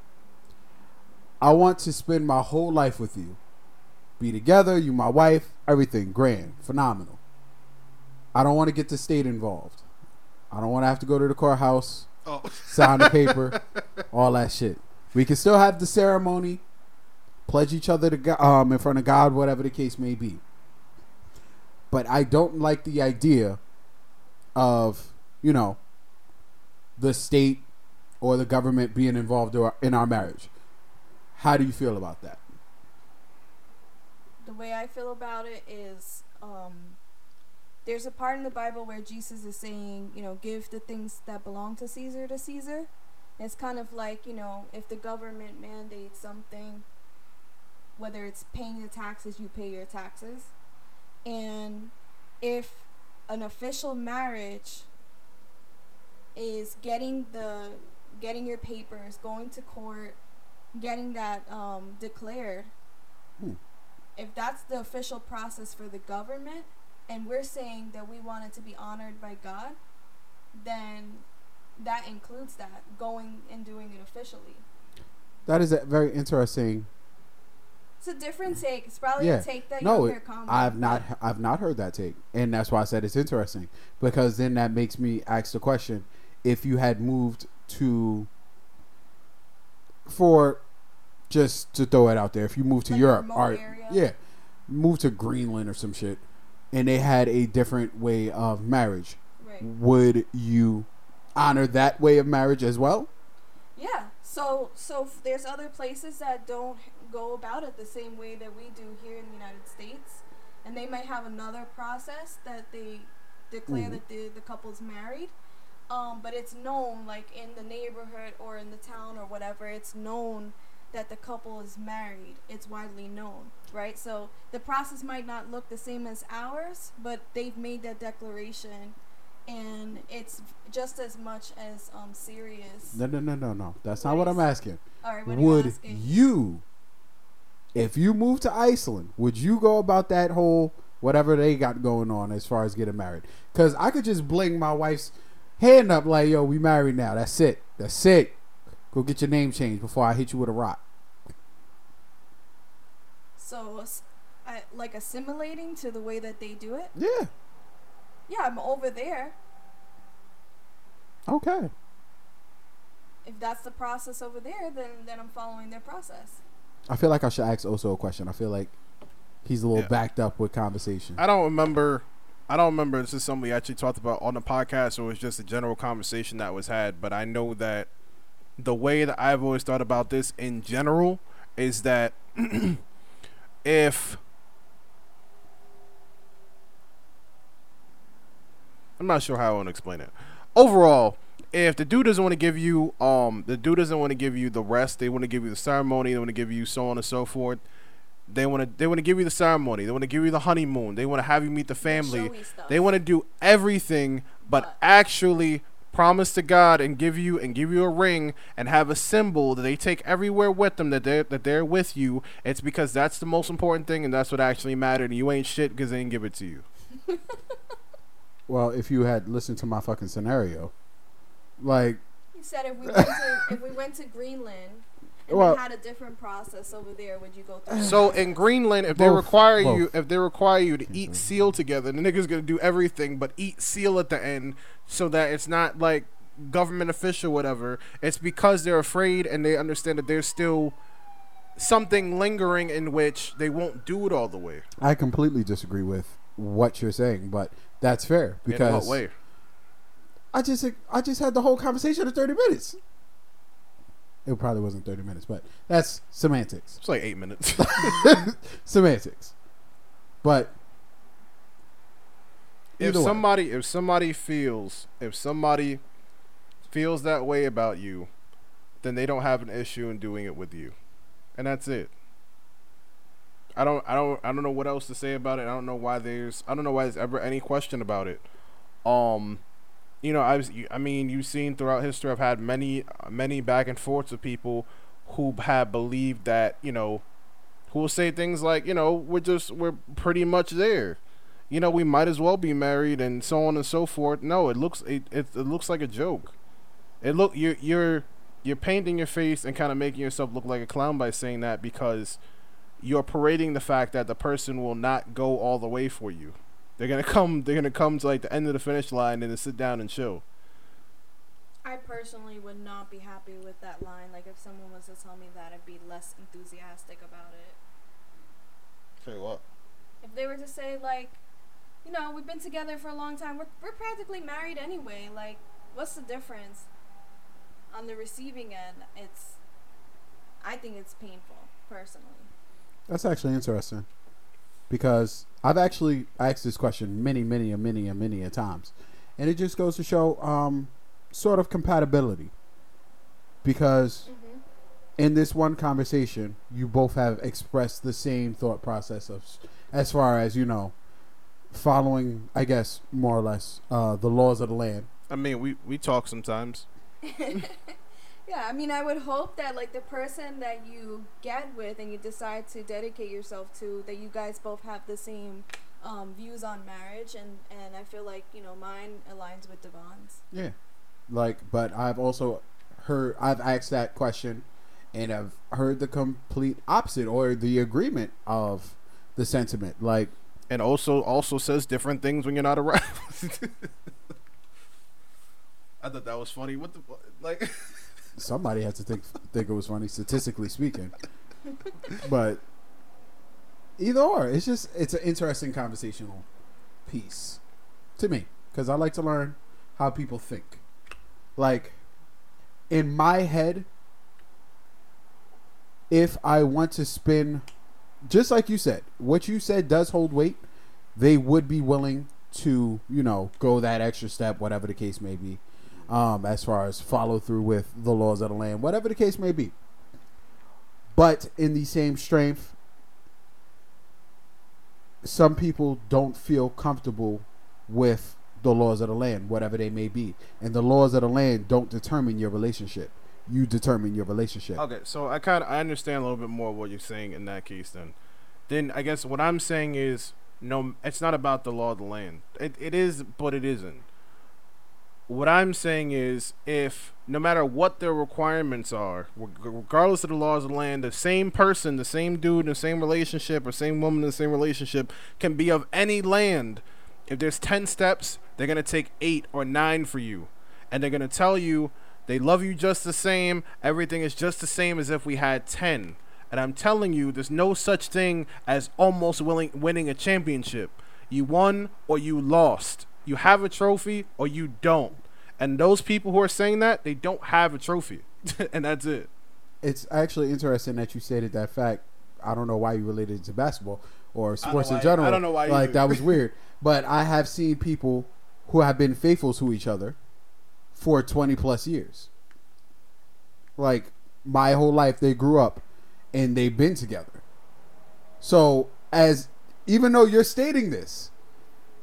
I want to spend my whole life with you be together, you my wife, everything grand, phenomenal. I don't want to get the state involved. I don't want to have to go to the courthouse, oh. sign the paper, all that shit. We can still have the ceremony, pledge each other to God, um, in front of God, whatever the case may be. But I don't like the idea of, you know, the state or the government being involved in our marriage. How do you feel about that? The way I feel about it is, um, there's a part in the Bible where Jesus is saying, you know, give the things that belong to Caesar to Caesar. It's kind of like, you know, if the government mandates something, whether it's paying the taxes, you pay your taxes. And if an official marriage is getting the getting your papers, going to court, getting that um, declared, hmm. if that's the official process for the government, and we're saying that we want it to be honored by God, then that includes that, going and doing it officially. That is a very interesting. It's a different take. It's probably yeah. a take that no, you don't hear common. I've not, I've not heard that take, and that's why I said it's interesting, because then that makes me ask the question: if you had moved to, for, just to throw it out there, if you moved to like Europe, or area. yeah, moved to Greenland or some shit, and they had a different way of marriage, right. would you honor that way of marriage as well? Yeah. So, so there's other places that don't go about it the same way that we do here in the United States, and they might have another process that they declare Ooh. that the the couple's married. Um, but it's known, like in the neighborhood or in the town or whatever, it's known that the couple is married. It's widely known, right? So the process might not look the same as ours, but they've made that declaration. And it's just as much as um, serious. No, no, no, no, no. That's not what I'm asking. All right, what are you asking? Would you, if you move to Iceland, would you go about that whole whatever they got going on as far as getting married? Because I could just bling my wife's hand up like, yo, we married now. That's it. That's it. Go get your name changed before I hit you with a rock. So, I, like assimilating to the way that they do it? Yeah. Yeah, I'm over there. Okay. If that's the process over there, then, then I'm following their process. I feel like I should ask Oso a question. I feel like he's a little yeah. backed up with conversation. I don't remember. I don't remember. This is something we actually talked about on the podcast, or it was just a general conversation that was had. But I know that the way that I've always thought about this in general is that if... I'm not sure how I want to explain it. Overall, if the dude doesn't want to give you, um, the dude doesn't want to give you the rest. They want to give you the ceremony. They want to give you so on and so forth. They want to, they want to give you the ceremony. They want to give you the honeymoon. They want to have you meet the family. They want to do everything, but what? actually promise to God and give you and give you a ring and have a symbol that they take everywhere with them that they're that they're with you. It's because that's the most important thing, and that's what actually mattered. And you ain't shit because they didn't give it to you. Well, if you had listened to my fucking scenario, like you said, if we went to, if we went to Greenland and well, we had a different process over there, would you go through? So in Greenland, if both, they require both. you, if they require you to eat seal together, the nigga's gonna do everything but eat seal at the end, so that it's not like government official whatever. It's because they're afraid and they understand that there's still something lingering in which they won't do it all the way. I completely disagree with what you're saying, but that's fair because I just I just had the whole conversation of thirty minutes. It probably wasn't thirty minutes, but that's semantics. It's like eight minutes. Semantics. But if somebody way. if somebody feels if somebody feels that way about you, then they don't have an issue in doing it with you, and that's it. I don't, I don't, I don't know what else to say about it. I don't know why there's, I don't know why there's ever any question about it. Um, you know, I was, I mean, you've seen throughout history, I've had many, many back and forths with people who have believed that, you know, who will say things like, you know, we're just, we're pretty much there. You know, we might as well be married and so on and so forth. No, it looks, it, it, it looks like a joke. It look, you're, you're, you're painting your face and kind of making yourself look like a clown by saying that because you're parading the fact that the person will not go all the way for you. They're gonna come. They're gonna come to like the end of the finish line and then sit down and chill. I personally would not be happy with that line. Like, if someone was to tell me that, I'd be less enthusiastic about it. Say what? If they were to say, like, you know, we've been together for a long time. We're we're practically married anyway. Like, what's the difference? On the receiving end, it's, I think it's painful, personally. That's actually interesting. Because I've actually asked this question many, many, and many, and many a times. And it just goes to show, um... sort of compatibility, because mm-hmm. in this one conversation you both have expressed the same thought process of, as far as, you know, following, I guess, more or less uh, the laws of the land. I mean, we, we talk sometimes. Yeah, I mean, I would hope that, like, the person that you get with and you decide to dedicate yourself to, that you guys both have the same um, views on marriage, and, and I feel like, you know, mine aligns with Devon's. Yeah. Like, but I've also heard, I've asked that question, and I've heard the complete opposite, or the agreement of the sentiment. Like, and also also says different things when you're not around. I thought that was funny. What the, like? Somebody has to think think it was funny, statistically speaking. But either or, it's just it's an interesting conversational piece to me, because I like to learn how people think. Like, in my head, if I want to spend, just like you said, what you said does hold weight. They would be willing to, you know, go that extra step, whatever the case may be, um, as far as follow through with the laws of the land, whatever the case may be. But in the same strength, some people don't feel comfortable with the laws of the land, whatever they may be. And the laws of the land don't determine your relationship. You determine your relationship. Okay, so I kind of I understand a little bit more what you're saying in that case then. Then I guess what I'm saying is, no, it's not about the law of the land. It It is, but it isn't. What I'm saying is, if no matter what their requirements are, regardless of the laws of the land, the same person, the same dude in the same relationship, or same woman in the same relationship can be of any land. If there's ten steps, they're going to take eight or nine for you. And they're going to tell you they love you just the same. Everything is just the same as if we had ten. And I'm telling you, there's no such thing as almost willing, winning a championship. You won or you lost. You have a trophy or you don't. And those people who are saying that, they don't have a trophy. And that's it. It's actually interesting that you stated that fact. I don't know why you related it to basketball or sports in general. I don't know why. Like, either. That was weird. But I have seen people who have been faithful to each other for twenty plus years. Like, my whole life they grew up and they've been together. So, as even though you're stating this,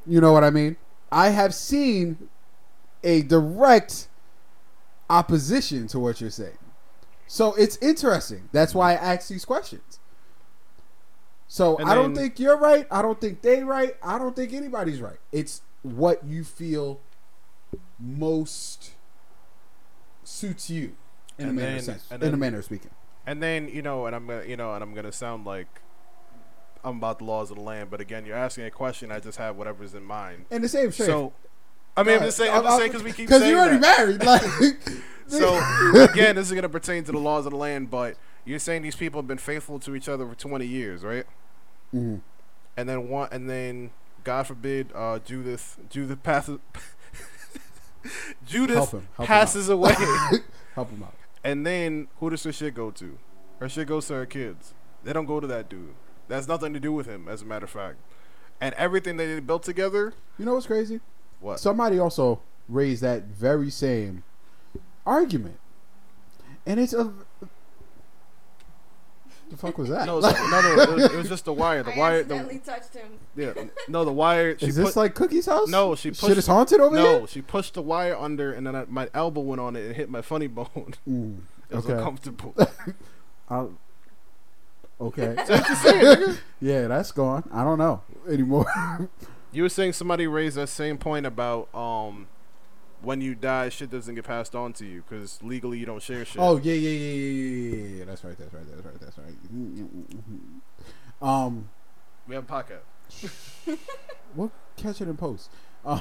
you know what I mean? I have seen a direct opposition to what you're saying. So, it's interesting. That's why I ask these questions. So and I then, don't think you're right. I don't think they right. I don't think anybody's right. It's what you feel most suits you in a manner, then, sense, in then, a manner of speaking. And then, you know, and I'm gonna, you know, and I'm gonna sound like I'm about the laws of the land, but again, you're asking a question. I just have whatever's in mind. And the same thing. So, I mean, no, I'm just saying, I'm, I'm just saying because we keep because you're already that. Married. Like, so again, this is gonna pertain to the laws of the land, but. You're saying these people have been faithful to each other for twenty years, right? Mm-hmm. And then one, and then God forbid, uh, Judith, Judith passes, Judith help him, help passes him away. Help him out. And then who does her shit go to? Her shit goes to her kids. They don't go to that dude. That's nothing to do with him, as a matter of fact. And everything that they built together. You know what's crazy? What? Somebody also raised that very same argument, and it's a. The fuck was that? No, like, no, no, it was, it was just the wire. The I wire. Accidentally the, touched him. Yeah, no, the wire. She Is this put, like Cookie's house? No, she pushed. Shit is haunted over no, here. No, she pushed the wire under, and then I, my elbow went on it and hit my funny bone. Mm, it was okay. Uncomfortable. I'll, okay. So what you saying? Yeah, that's gone. I don't know anymore. You were saying somebody raised that same point about um, when you die, shit doesn't get passed on to you because legally you don't share shit. Oh yeah, yeah, yeah, yeah, yeah. yeah. That's right. That's right. That's right. That's right. Um, we have a podcast. We'll catch it in post. Uh,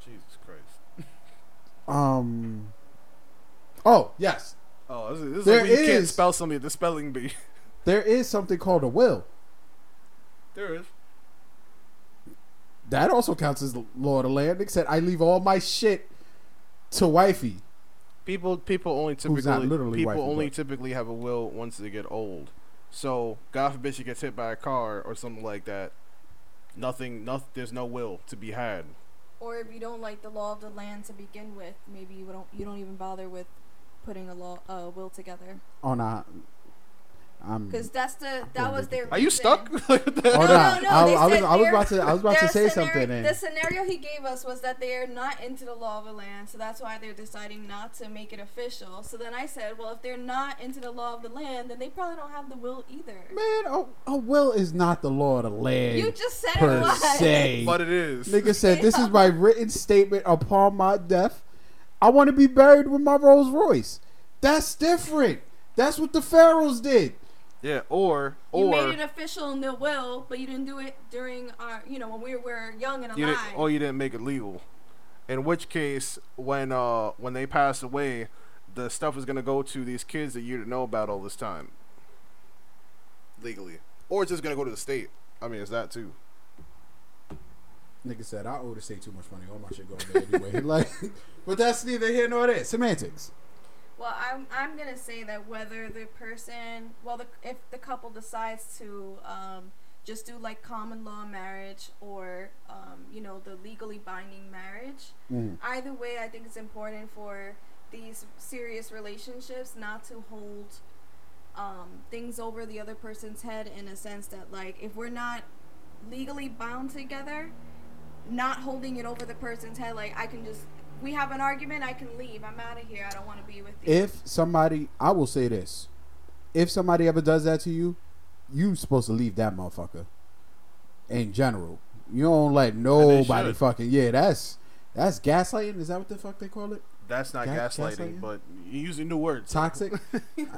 Jesus Christ. Um. Oh yes. Oh, this is, this there is, you can't spell something at the spelling bee. There is something called a will. There is. That also counts as the law of the land, except I leave all my shit to wifey. People, people only typically people wifey, only but. typically have a will once they get old. So, God forbid she gets hit by a car or something like that. Nothing, nothing. There's no will to be had. Or if you don't like the law of the land to begin with, maybe you don't. You don't even bother with putting a law, a uh, will together. Oh no. Because that's the that was their. Reason. Are you stuck? no, no, no. I, I, was, I was about to I was about to say scenario, something. And the scenario he gave us was that they are not into the law of the land, so that's why they're deciding not to make it official. So then I said, well, if they're not into the law of the land, then they probably don't have the will either. Man, a, a will is not the law of the land. You just said per it was. Se. But it is. Nigga said, yeah. This is my written statement upon my death. I want to be buried with my Rolls Royce. That's different. That's what the pharaohs did. Yeah, or or you made it official in the will, but you didn't do it during our, you know, when we were young and alive. Or you didn't make it legal. In which case, when uh when they pass away, the stuff is gonna go to these kids that you didn't know about all this time. Legally, or it's just gonna go to the state. I mean, it's that too. Nigga said I owe the state too much money. All my shit going there anyway. Like, but that's neither here nor there. Semantics. Well, I'm I'm gonna say that whether the person, well, the, if the couple decides to um, just do like common law marriage or um, you know, the legally binding marriage, mm. either way, I think it's important for these serious relationships not to hold um, things over the other person's head, in a sense that like if we're not legally bound together, not holding it over the person's head, like I can just. We have an argument, I can leave. I'm out of here. I don't want to be with you. If somebody, I will say this. If somebody ever does that to you, you supposed to leave that motherfucker. In general. You don't let nobody fucking, yeah, that's, that's gaslighting. Is that what the fuck they call it? That's not Ga- gaslighting, gaslighting, but you're using new words. Toxic?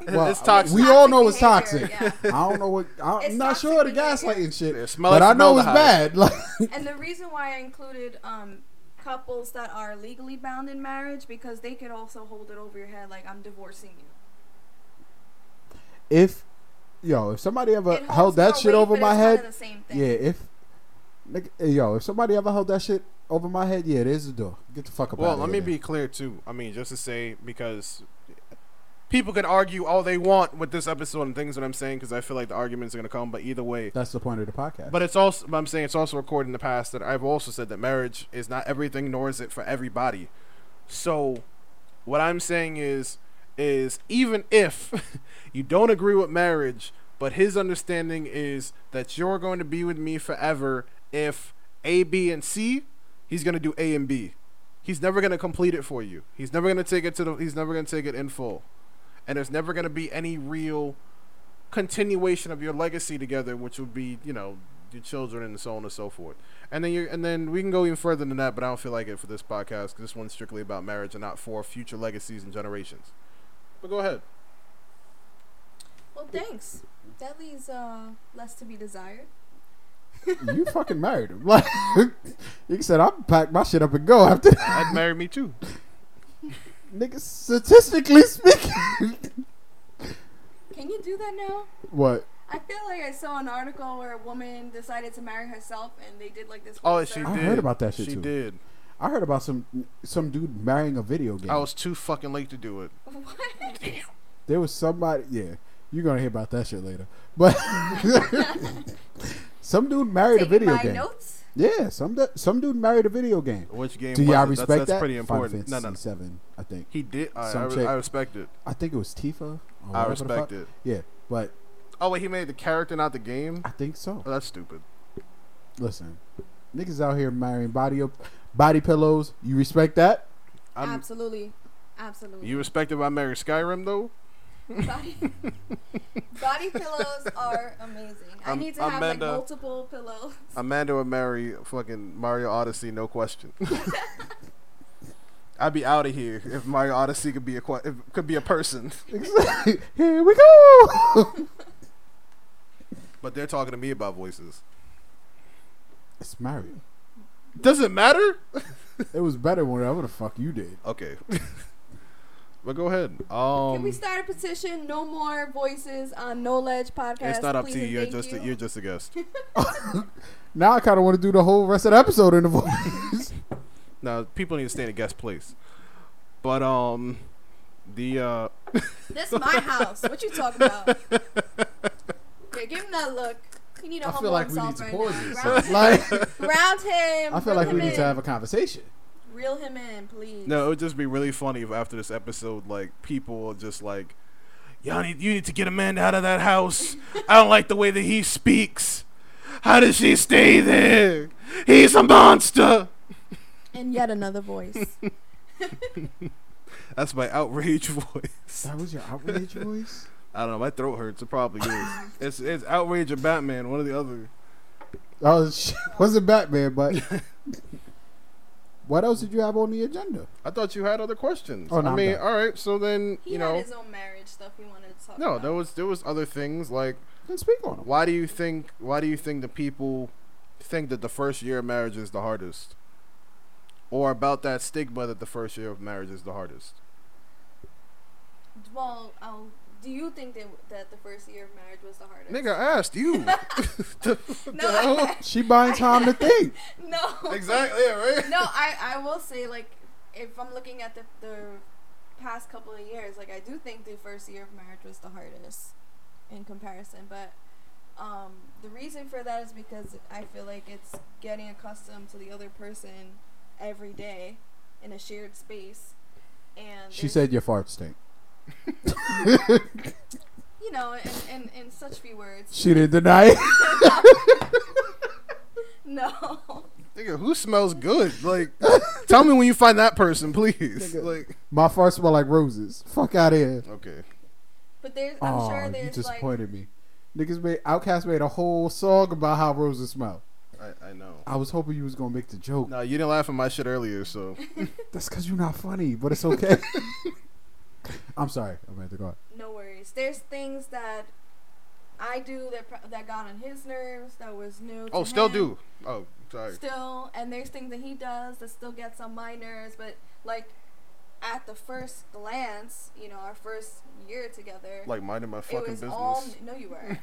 Well, it's toxic. We all know it's toxic. Yeah. I don't know what, I, I'm not sure behavior. The gaslighting shit, yeah, but I know it's bad. Like, and the reason why I included, um, couples that are legally bound in marriage, because they could also hold it over your head like I'm divorcing you. If yo, if somebody ever held that shit over my head, yeah. If like, yo, if somebody ever held that shit over my head, yeah, there's the door. Get the fuck up. Well, let me be clear too. I mean, just to say, because people can argue all they want with this episode and things that I'm saying, because I feel like the arguments are going to come. But either way, that's the point of the podcast. But it's also, I'm saying it's also recorded in the past that I've also said that marriage is not everything, nor is it for everybody. So what I'm saying is, is even if you don't agree with marriage, but his understanding is that you're going to be with me forever. If A, B, and C, he's going to do A and B. He's never going to complete it for you. He's never going to take it to the. He's never going to take it in full. And there's never going to be any real continuation of your legacy together, which would be, you know, your children and so on and so forth. And then you and then we can go even further than that, but I don't feel like it for this podcast, because this one's strictly about marriage and not for future legacies and generations. But go ahead. Well, thanks. That leaves uh, less to be desired. You fucking married him. Like, you said, I'll pack my shit up and go after that. I'd marry me too. Nigga, statistically speaking. Can you do that now? What? I feel like I saw an article where a woman decided to marry herself, and they did like this. Oh, she did. I heard about that shit, she too. She did. I heard about some some dude marrying a video game. I was too fucking late to do it. What? Damn. There was somebody. Yeah, you're gonna hear about that shit later. But some dude married Take a video my game. Notes? Yeah, some du- some dude married a video game. Which game? Do y'all was it? Respect that's, that's that? That's pretty important. Final Fantasy no, no, seven, I think. He did. I, I, re- I respect it. I think it was Tifa. I respect it. Yeah, but oh wait, he made the character, not the game. I think so. Oh, that's stupid. Listen, niggas out here marrying body up, body pillows. You respect that? I'm, absolutely, absolutely. You respect if I marry Skyrim though? Body, body pillows are amazing. I need to have Amanda, like multiple pillows. Amanda would marry fucking Mario Odyssey, no question. I'd be out of here if Mario Odyssey could be a if, could be a person. Here we go. But they're talking to me about voices. It's Mario. Does it matter? It was better when whatever the fuck you did. Okay. But go ahead. Um, Can we start a petition? No more voices on No Ledge Podcast. It's not up Please to you. You're just you. A, you're just a guest. Now I kind of want to do the whole rest of the episode in the voice. Now people need to stay in a guest place. But um, the uh. This is my house. What you talking about? Okay, give him that look. You need a whole lot of right now. Like, round him. I feel like we need in. to have a conversation. Reel him in, please. No, it would just be really funny if after this episode, like, people are just like, y'all need, you need to get Amanda out of that house. I don't like the way that he speaks. How does she stay there? He's a monster. And yet another voice. That's my outrage voice. That was your outrage voice? I don't know. My throat hurts. It probably is. It's it's outrage or Batman, one or the other. Oh, shit. Wasn't Batman, but... What else did you have on the agenda? I thought you had other questions. Oh, no, I mean, all right. So then, he you know, had his own marriage stuff he wanted to talk no, about. No, there was there was other things like. Then speak on them. Why do you think? Why do you think the people think that the first year of marriage is the hardest, or about that stigma that the first year of marriage is the hardest? Well, I'll. Do you think that, that the first year of marriage was the hardest? Nigga, I asked you. the, no, the hell? I, she buying time I, to think. No. Exactly, yeah, right? No, I, I will say, like, if I'm looking at the, the past couple of years, like, I do think the first year of marriage was the hardest in comparison. But um, the reason for that is because I feel like it's getting accustomed to the other person every day in a shared space. And she said your fart stink. You know, in, in, in such few words. She didn't deny it. No. Nigga, who smells good? Like, tell me when you find that person, please. Nigga, like, my fart smell like roses. Fuck out of here. Okay. But there's, I'm oh, sure there's you disappointed like, me. Niggas made Outcast made a whole song about how roses smell. I, I know. I was hoping you was gonna make the joke. No, you didn't laugh at my shit earlier, so. That's because you're not funny, but it's okay. I'm sorry. I'm going to go on. No worries. There's things that I do that that got on his nerves that was new to Oh, still him. do. Oh, sorry. Still, and there's things that he does that still gets on my nerves, but like at the first glance, you know, our first year together. Like minding my fucking it was business. All, no, you were.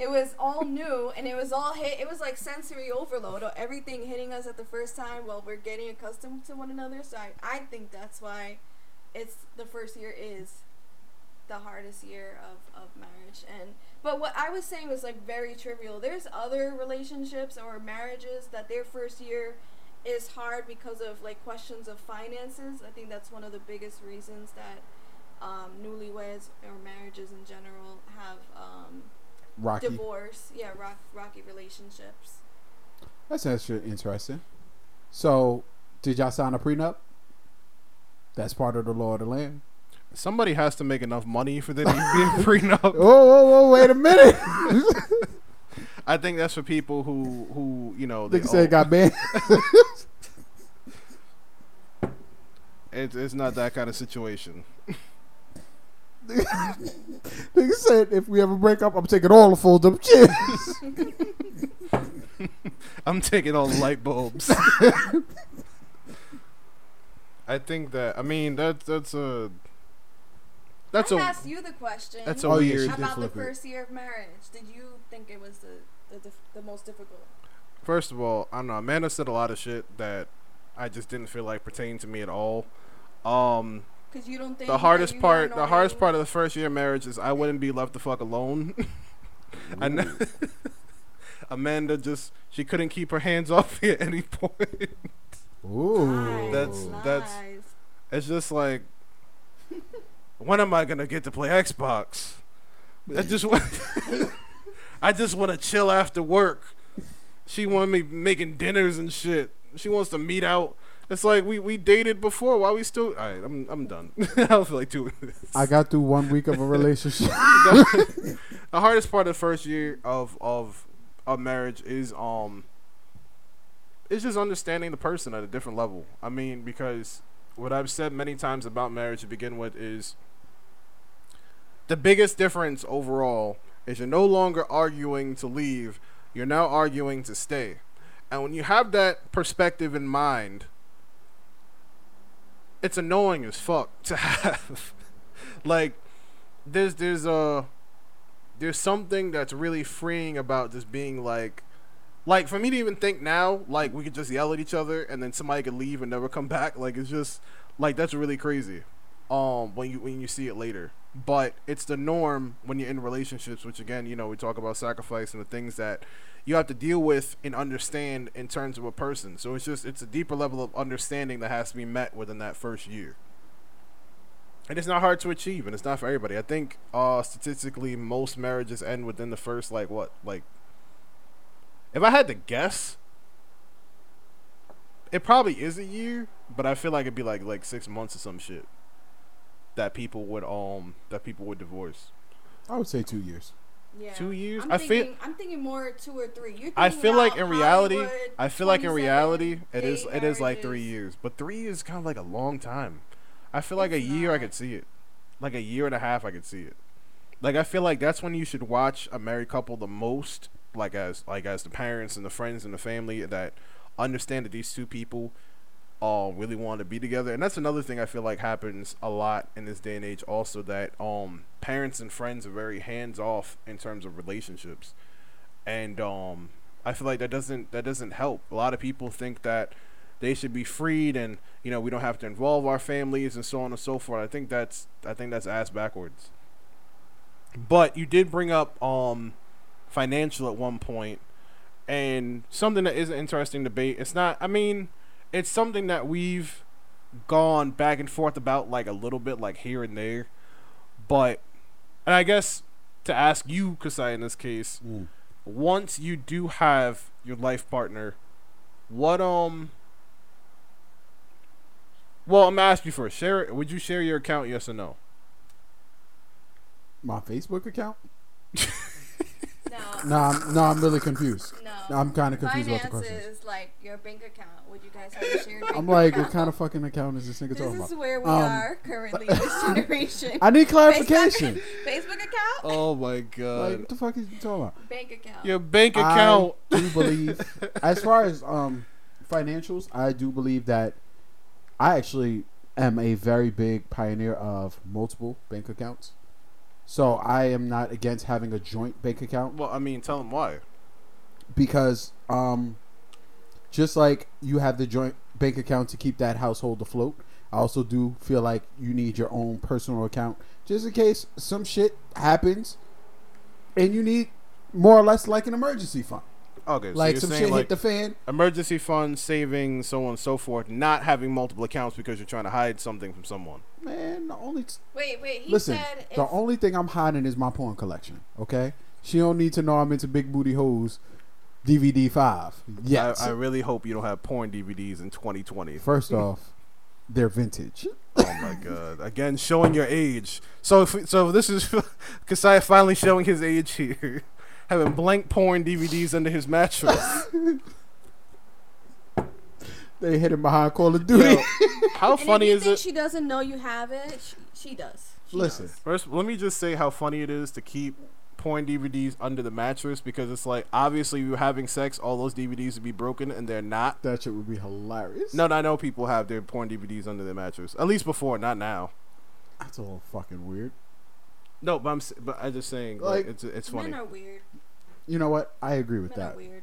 It was all new, and it was all hit. It was like sensory overload. Everything hitting us at the first time while we're getting accustomed to one another. So I, I think that's why... It's the first year is the hardest year of, of marriage. And but what I was saying was like very trivial. There's other relationships or marriages that their first year is hard because of like questions of finances. I think that's one of the biggest reasons that um, newlyweds or marriages in general have um, rocky. divorce. Yeah, rock, rocky relationships. That's actually interesting. So did y'all sign a prenup? That's part of the law of the land. Somebody has to make enough money for them to be a prenup. Whoa, whoa, whoa! Wait a minute. I think that's for people who, who you know, they say got banned. It's it's not that kind of situation. They said if we ever break up, I'm taking all the full dumb chips. I'm taking all the light bulbs. I think that I mean that's that's a that's I a, asked you the question that's a oh, weird about the first year of marriage. Did you think it was the the, the most difficult? First of all, I don't know. Amanda said a lot of shit that I just didn't feel like pertained to me at all. Um, because you don't think the hardest part the hardest part of the first year of marriage is I wouldn't be left the fuck alone. I know. Amanda just she couldn't keep her hands off me at any point. Ooh, that's Lies. that's it's just like when am I gonna get to play Xbox? I just want I just want to chill after work. She wanted me making dinners and shit. She wants to meet out. It's like we, we dated before. Why we still? All right, I'm I'm done. I don't feel like doing this. I got through one week of a relationship. The hardest part of the first year of of of marriage is um. It's just understanding the person at a different level. I mean, because what I've said many times about marriage to begin with is the biggest difference overall is you're no longer arguing to leave. You're now arguing to stay. And when you have that perspective in mind, it's annoying as fuck to have. Like, there's there's a there's something that's really freeing about just being like, like for me to even think now, like we could just yell at each other and then somebody could leave and never come back. Like it's just like that's really crazy. Um, when you when you see it later, but it's the norm when you're in relationships. Which again, you know, we talk about sacrifice and the things that you have to deal with and understand in terms of a person. So it's just, it's a deeper level of understanding that has to be met within that first year. And it's not hard to achieve, and it's not for everybody. I think uh, statistically most marriages end within the first, like what? Like, if I had to guess, it probably is a year, but I feel like it'd be like like six months or some shit that people would um that people would divorce. I would say two years. Yeah. Two years. I'm I thinking, feel. I'm thinking more two or three. You're I feel like in reality, I feel like in reality, it is marriages. It is like three years, but three is kind of like a long time. I feel like it's a year not. I could see it, like a year and a half I could see it. Like I feel like that's when you should watch a married couple the most, like as like as the parents and the friends and the family that understand that these two people all really want to be together. And that's another thing I feel like happens a lot in this day and age also, that um parents and friends are very hands off in terms of relationships. And um I feel like that doesn't that doesn't help. A lot of people think that they should be freed and, you know, we don't have to involve our families and so on and so forth. I think that's I think that's ass backwards. But you did bring up um financial at one point, and something that is an interesting debate. It's not I mean It's something that we've gone back and forth about, like a little bit, like here and there. But, and I guess to ask you, Kasai, in this case, mm. once you do have your life partner, what um, well, I'm gonna ask you first. Share, would you share your account? Yes or no? My Facebook account? No, I'm, no, I'm really confused. No, I'm kind of confused Finances, about the question. Finances, like your bank account. Would you guys have a shared bank I'm like, account? What kind of fucking account is this nigga this talking about? This is where we um, are currently in this generation. I need clarification. Facebook, Facebook account? Oh my god! Like, what the fuck is you talking about? Bank account. Your bank account. I do believe, as far as um financials, I do believe that I actually am a very big pioneer of multiple bank accounts. So I am not against having a joint bank account. Well, I mean, tell them why. Because um, just like you have the joint bank account to keep that household afloat, I also do feel like you need your own personal account just in case some shit happens and you need more or less like an emergency fund. Okay, so like you're some saying shit like hit the fan. Emergency fund, savings, so on and so forth. Not having multiple accounts because you're trying to hide something from someone. Man, the only t- wait, wait. He Listen, said the if- only thing I'm hiding is my porn collection. Okay, she don't need to know I'm into big booty hoes. D V D five. Yeah, I, I really hope you don't have porn D V Ds in twenty twenty. First off, they're vintage. Oh my god! Again, showing your age. So, if, so this is Kasai finally showing his age here, having blank porn D V Ds under his mattress. They hit him behind Call of Duty. Yo, how and funny if you is think it? She doesn't know you have it. She, she does. She Listen, does. First, let me just say how funny it is to keep porn D V Ds under the mattress, because it's like, obviously you're having sex, all those D V Ds would be broken, and they're not. That shit would be hilarious. No, no, I know people have their porn D V Ds under their mattress. At least before, not now. That's a little fucking weird. No, but I'm but I'm just saying, like, like it's it's funny. Men are weird. You know what? I agree with men that. Are weird.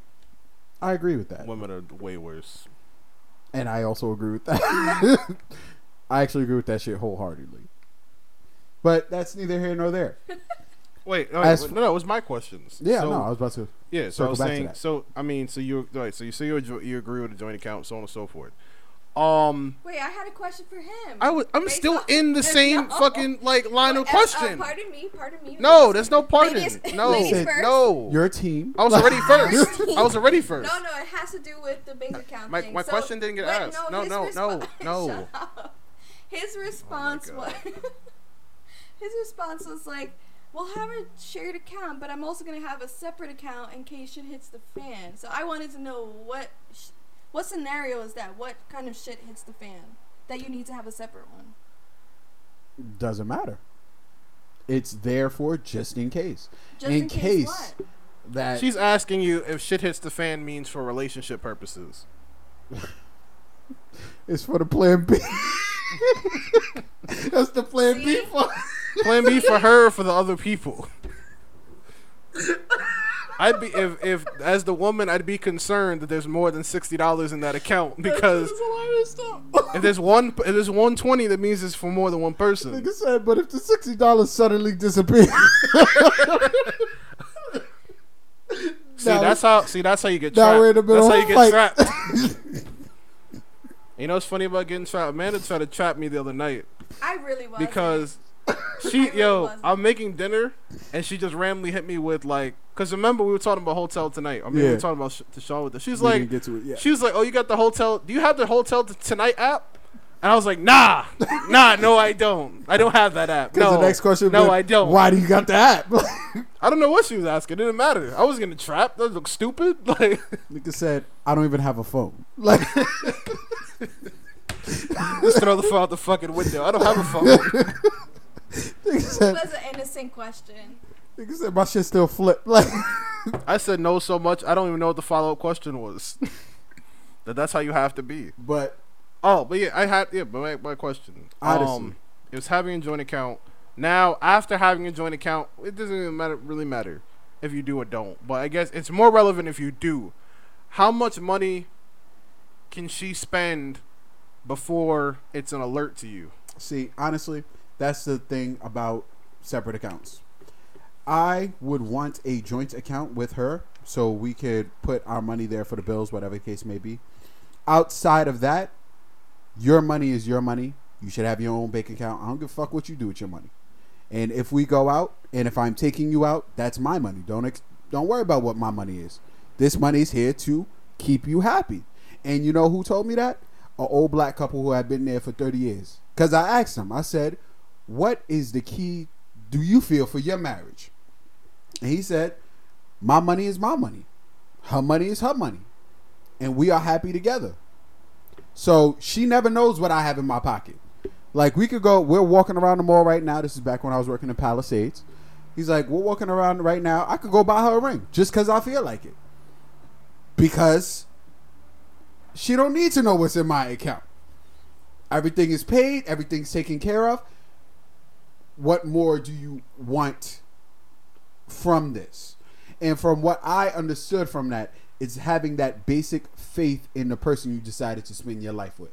I agree with that. Women are way worse. And I also agree with that. I actually agree with that shit wholeheartedly. But that's neither here nor there. Wait, no, wait, no, no, it was my questions. Yeah, so, no, I was about to. Yeah, so I was saying. So I mean, so you, right? So you say you you agree with a joint account, so on and so forth. Um. Wait, I had a question for him. I was. I'm based still off, in the same no, fucking like line of question. Uh, pardon me. Pardon me. No, there's no pardon. Ladies, no, ladies first. No. Your team. I was already first. I was already first. No, no, it has to do with the bank account my, thing. My so, question didn't get wait, asked. No, no, his no, respo- no, no. His response oh was. His response was like, "We'll have a shared account, but I'm also gonna have a separate account in case shit hits the fan." So I wanted to know what. Sh- What scenario is that? What kind of shit hits the fan? that you need to have a separate one? Doesn't matter. It's there for just in case. Just in, in case, case what? That she's asking you if shit hits the fan means for relationship purposes. It's for the plan B. That's the plan See? B for plan B for her or for the other people. I'd be if, if as the woman I'd be concerned that there's more than sixty dollars in that account because if there's one if there's one twenty that means it's for more than one person. Like I said, but if the sixty dollars suddenly disappears. See now that's how see that's how you get trapped. We're in the middle that's how you get trapped. You know what's funny about getting trapped? Amanda tried to trap me the other night. I really was because she really yo wasn't. I'm making dinner and she just randomly hit me with like. Cause remember we were talking about hotel tonight. I mean yeah. we were talking about the sh- show with her. She's we like, get to it, yeah. she was like, oh, you got the hotel? Do you have the hotel t- tonight app? And I was like, nah, nah, no, I don't. I don't have that app. No, the next question no, been, I don't. Why do you got the app? I don't know what she was asking. It didn't matter. I was gonna trap. That looked stupid. Like, like I said, I don't even have a phone. Like, just throw the phone out the fucking window. I don't have a phone. Like said, that's an innocent question. Like I said, my shit still flipped. Like I said no so much, I don't even know what the follow-up question was. That that's how you have to be. But oh, but yeah, I had yeah. But my, my question, Odyssey. um, it was having a joint account. Now after having a joint account, it doesn't even matter really matter if you do or don't. But I guess it's more relevant if you do. How much money can she spend before it's an alert to you? See, honestly, that's the thing about separate accounts. I would want a joint account with her so we could put our money there for the bills, whatever the case may be. Outside of that, your money is your money. You should have your own bank account. I don't give a fuck what you do with your money. And if we go out and if I'm taking you out, that's my money. Don't ex- don't worry about what my money is. This money is here to keep you happy. And you know who told me that? An old black couple who had been there for thirty years. Because I asked them, I said, what is the key do you feel for your marriage? And he said, my money is my money. Her money is her money. And we are happy together. So she never knows what I have in my pocket. Like we could go, we're walking around the mall right now. This is back when I was working in Palisades. He's like, we're walking around right now. I could go buy her a ring just because I feel like it. Because she don't need to know what's in my account. Everything is paid. Everything's taken care of. What more do you want from this? And from what I understood from that, it's having that basic faith in the person you decided to spend your life with.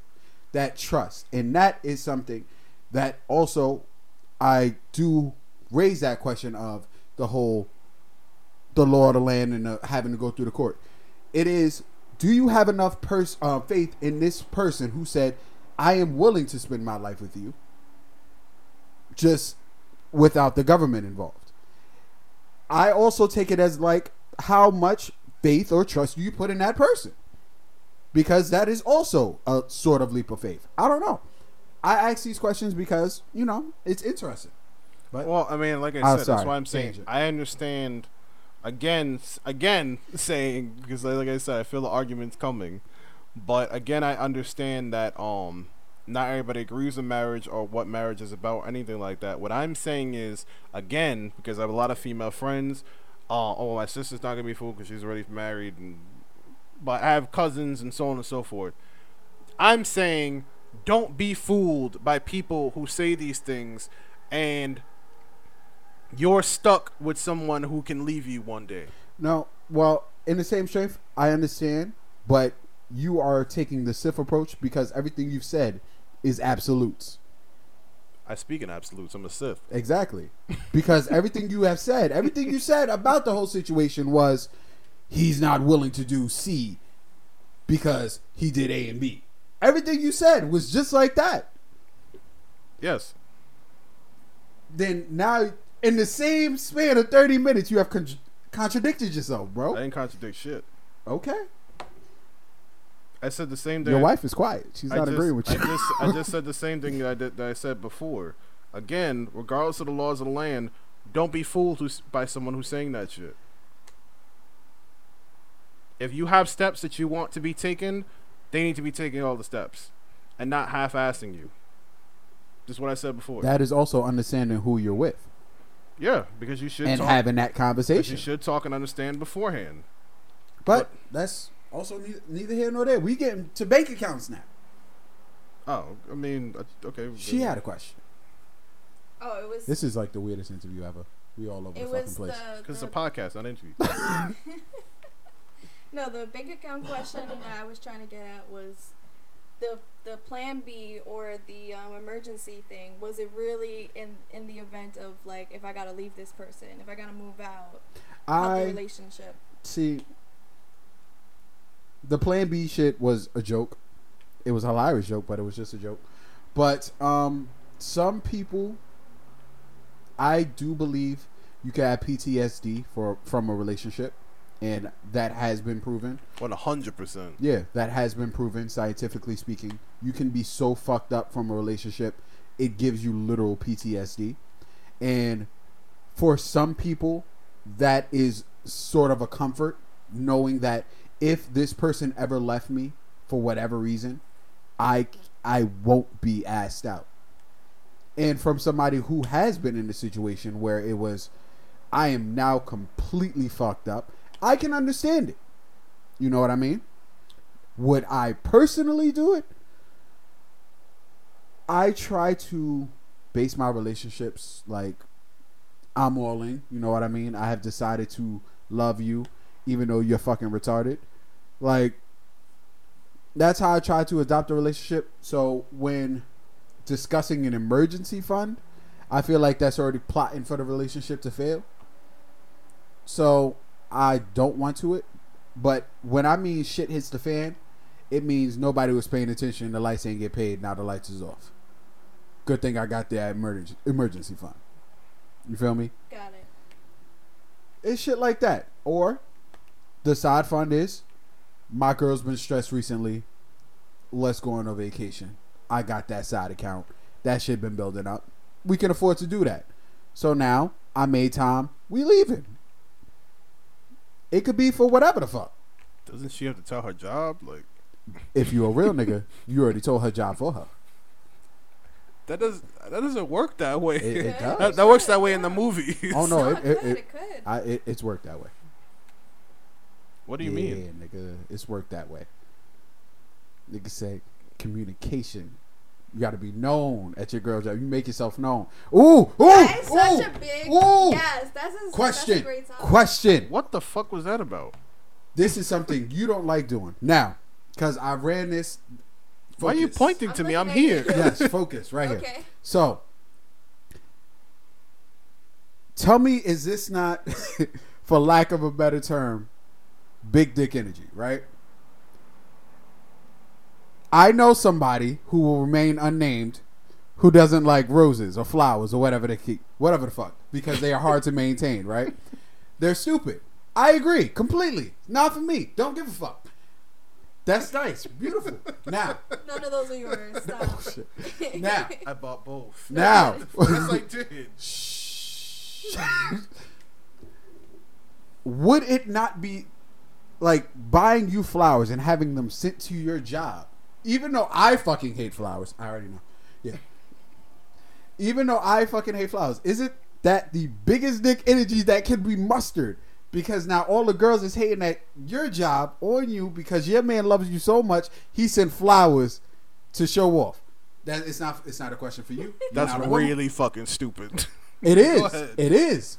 That trust. And that is something that also I do raise that question of the whole, the law of the land and the, having to go through the court. It is, do you have enough pers- uh, faith in this person who said, I am willing to spend my life with you? Just without the government involved. I also take it as like how much faith or trust do you put in that person? Because that is also a sort of leap of faith. I don't know. I ask these questions because, you know, it's interesting. But well, I mean, like I said, oh, that's why I'm saying Danger. I understand again, again saying, because like I said, I feel the argument's coming. But again, I understand that, um, not everybody agrees with marriage or what marriage is about or anything like that. What I'm saying is, again, because I have a lot of female friends, uh, oh, my sister's not going to be fooled because she's already married, and, but I have cousins and so on and so forth. I'm saying don't be fooled by people who say these things and you're stuck with someone who can leave you one day. No, well, in the same strength, I understand, but you are taking the Sith approach because everything you've said is absolutes. I speak in absolutes. I'm a Sith. Exactly. Because everything you have said, everything you said about the whole situation was he's not willing to do C because he did A and B. Everything you said was just like that. Yes. Then now in the same span of thirty minutes, you have con- contradicted yourself, bro. I didn't contradict shit. Okay. I said the same thing. Your wife is quiet. She's I not just, agreeing with you. I just, I just said the same thing that I did, that I said before. Again, regardless of the laws of the land, don't be fooled who, by someone who's saying that shit. If you have steps that you want to be taken, they need to be taking all the steps. and not half-assing you. Just what I said before. That is also understanding who you're with. Yeah, because you should and talk. And having that conversation. You should talk and understand beforehand. But, but that's also neither, neither here nor there. We get to bank accounts now. Oh, I mean, okay. She had a question. Oh, it was... This is like the weirdest interview ever. We all over the fucking place. Because it's a podcast, not an interview. No, the bank account question I was trying to get at was the the plan B or the um, emergency thing. Was it really in, in the event of, like, if I got to leave this person, if I got to move out of the relationship? See, the plan B shit was a joke. It was a hilarious joke, but it was just a joke. But um, some people, I do believe you can have P T S D for from a relationship. And that has been proven. What, one hundred percent? Yeah, that has been proven, scientifically speaking. You can be so fucked up from a relationship, it gives you literal P T S D. And for some people, that is sort of a comfort, knowing that if this person ever left me for whatever reason, I, I won't be assed out. And from somebody who has been in a situation where it was, I am now completely fucked up, I can understand it. You know what I mean? Would I personally do it? I try to base my relationships like I'm all in. You know what I mean? I have decided to love you even though you're fucking retarded. Like, that's how I try to adopt a relationship. So when discussing an emergency fund, I feel like that's already plotting for the relationship to fail. So I don't want to it. But when I mean shit hits the fan, it means nobody was paying attention. The lights ain't get paid. Now the lights is off. Good thing I got that emergency, emergency fund. You feel me? Got it. It's shit like that. Or the side fund is, my girl's been stressed recently, let's go on a vacation. I got that side account. That shit been building up. We can afford to do that. So now I made time. We leaving. It could be for whatever the fuck. Doesn't she have to tell her job? Like, if you're a real nigga, you already told her job for her. That does that doesn't work that way. It, it does. That, that works that way in the movies. Oh no, it, it, it, it could. I, it, it's worked that way. What do you yeah, mean, nigga? It's worked that way. Nigga say communication. You got to be known at your girl's job. You make yourself known. Ooh, ooh, that is ooh, such a big ooh. Yes, that's a, question. That's a great topic. Question. What the fuck was that about? This is something you don't like doing. Now, because I ran this. Focus. Why are you pointing I'm to me? I'm here. Yes, focus right okay. here. So, tell me, is this not, for lack of a better term, big dick energy, right? I know somebody who will remain unnamed who doesn't like roses or flowers or whatever they keep, whatever the fuck, because they are hard to maintain, right? They're stupid. I agree completely. Not for me. Don't give a fuck. That's nice. Beautiful. Now. None of those are yours. Stop. Oh, shit. Now. I bought both. Now. Yes, I did. Shh. Would it not be like buying you flowers and having them sent to your job? Even though I fucking hate flowers, I already know. Yeah. Even though I fucking hate flowers, isn't that the biggest dick energy that can be mustered? Because now all the girls is hating at your job on you because your man loves you so much he sent flowers to show off. That it's not it's not a question for you. That's really fucking stupid. It is. It is.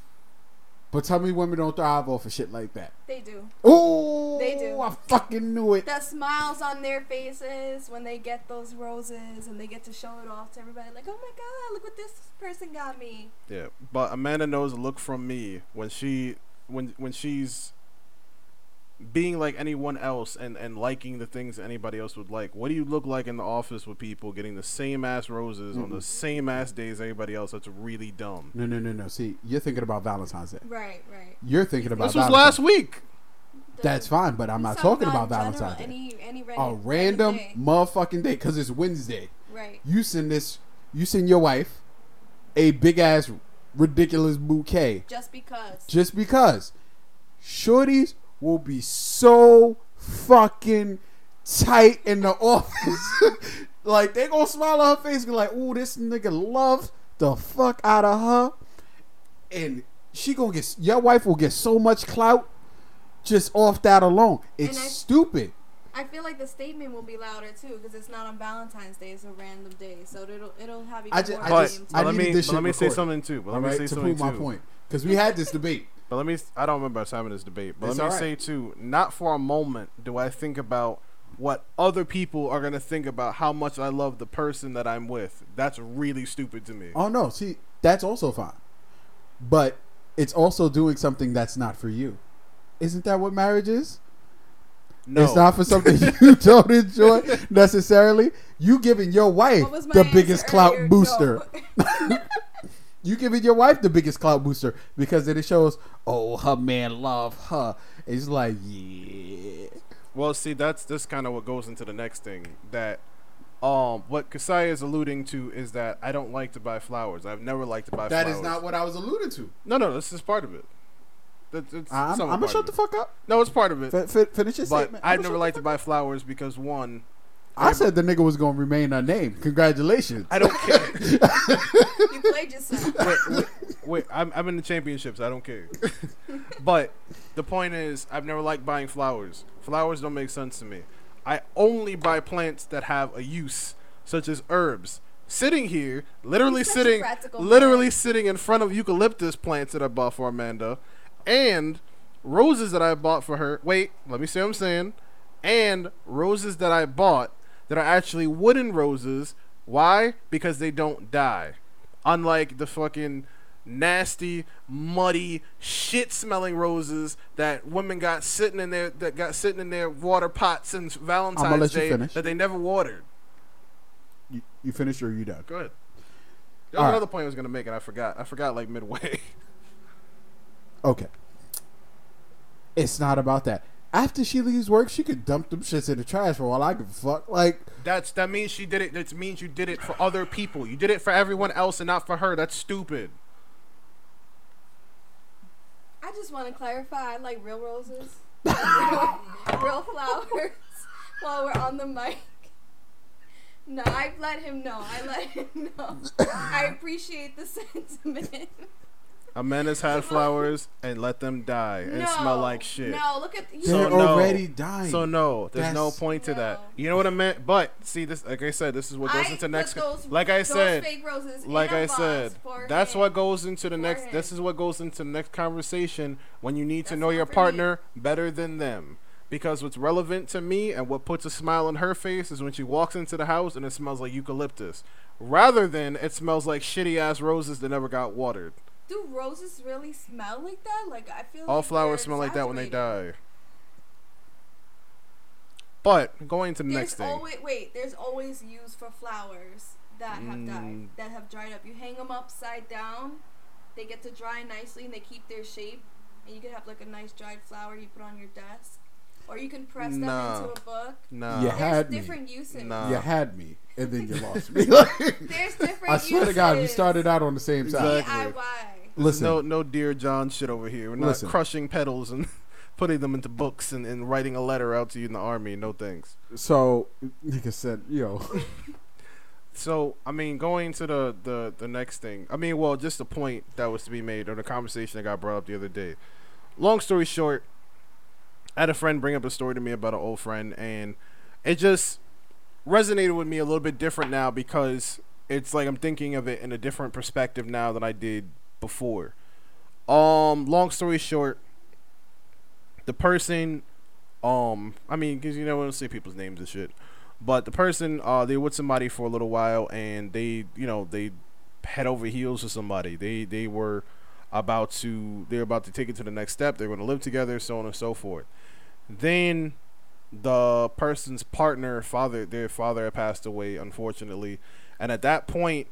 But tell me women don't thrive off of shit like that. They do. Ooh. They do. I fucking knew it. The smiles on their faces when they get those roses and they get to show it off to everybody. Like, oh my God, look what this person got me. Yeah. But Amanda knows a look from me when she when when she's being like anyone else and, and liking the things that anybody else would like. What do you look like in the office with people getting the same ass roses mm-hmm. on the same ass days as everybody else? That's really dumb. No, no, no, no. See, you're thinking about Valentine's Day. Right, right. You're thinking about this Valentine's. Was last week. The, That's fine, but I'm not talking about Valentine's Day. Any, any random, A random any day. motherfucking day because it's Wednesday. Right. You send this. You send your wife a big ass ridiculous bouquet. Just because. Just because. Shorties will be so fucking tight in the office Like, they gonna smile on her face and be like, ooh, this nigga loves the fuck out of her. And she gonna get, your wife will get so much clout just off that alone. It's I, stupid. I feel like the statement will be louder too, because it's not on Valentine's Day; it's a random day, so it'll it'll have. I just, I just, I let me let me say something too. But let me say something too. To prove my point, because we had this debate. But let me, I don't remember us having this debate. But let me say too, not for a moment do I think about what other people are gonna think about how much I love the person that I'm with. That's really stupid to me. Oh no, see, that's also fine, but it's also doing something that's not for you. Isn't that what marriage is? No. It's not for something you don't enjoy necessarily. You giving your wife the biggest clout earlier? booster. No. You giving your wife the biggest clout booster, because then it shows, oh, her man love her. It's like, yeah. Well, see, that's this kind of what goes into the next thing that. Um, what Kasaya is alluding to is that I don't like to buy flowers. I've never liked to buy that flowers. That is not what I was alluding to. No, no, this is part of it. It's, it's I'm, I'm gonna shut the fuck up. No, it's part of it. F- f- finish your but statement. I've never liked to buy flowers because one, I, I said the nigga was gonna remain unnamed. Congratulations. I don't care. You played yourself. Wait, wait, wait I'm, I'm in the championships. I don't care. But the point is, I've never liked buying flowers. Flowers don't make sense to me. I only buy plants that have a use, such as herbs. Sitting here, literally sitting, literally sitting in front of eucalyptus plants that I bought for Amanda. And roses that I bought for her. Wait, let me see what I'm saying. And roses that I bought that are actually wooden roses. Why? Because they don't die. Unlike the fucking nasty, muddy, shit-smelling roses that women got sitting in their that got sitting in their water pots since Valentine's Day that they never watered. You, you finished or you done? Go ahead. There was another point I was gonna make and I forgot. I forgot like midway. Okay. It's not about that. After she leaves work, she could dump them shits in the trash for all I give a fuck. Like that's that means she did it. That means you did it for other people. You did it for everyone else and not for her. That's stupid. I just want to clarify. I like real roses, real flowers. While we're on the mic. No, I let him know. I let him know. I appreciate the sentiment. Amanda's had flowers and let them die and no, smell like shit. No, look at you. They're so no, already dying. So no, there's That's, no point to no. that. You know what I meant? But see, this, like I said, this is what goes I into next. Those, like I said, fake roses like I said, that's what goes into the next. This is what goes into the next conversation when you need that's to know your partner me. better than them, because what's relevant to me and what puts a smile on her face is when she walks into the house and it smells like eucalyptus, rather than it smells like shitty ass roses that never got watered. Do roses really smell like that? Like I feel all like flowers smell like that when they die. But going to the there's next thing. Always, wait, there's always use for flowers that have mm. died, that have dried up. You hang them upside down, they get to dry nicely, and they keep their shape. And you could have like a nice dried flower you put on your desk, or you can press nah. them into a book. Nah, you there's had different me. uses. Nah. You had me. And then you lost me. There's different I swear uses. to God, we started out on the same side. D I Y. Listen, no, no Dear John shit over here. We're not listen. crushing petals and putting them into books and, and writing a letter out to you in the army. No thanks. So, nigga said, yo. So, I mean, going to the, the, the next thing. I mean, well, just a point that was to be made or the conversation that got brought up the other day. Long story short, I had a friend bring up a story to me about an old friend, and it just resonated with me a little bit different now because it's like I'm thinking of it in a different perspective now than I did before. Um, long story short, the person, um, I mean, because you know we don't say people's names and shit, but the person, uh, they were with somebody for a little while and they, you know, they head over heels with somebody. They they were about to, they're about to take it to the next step. They're going to live together, so on and so forth. Then the person's partner, father, their father had passed away, unfortunately, and at that point,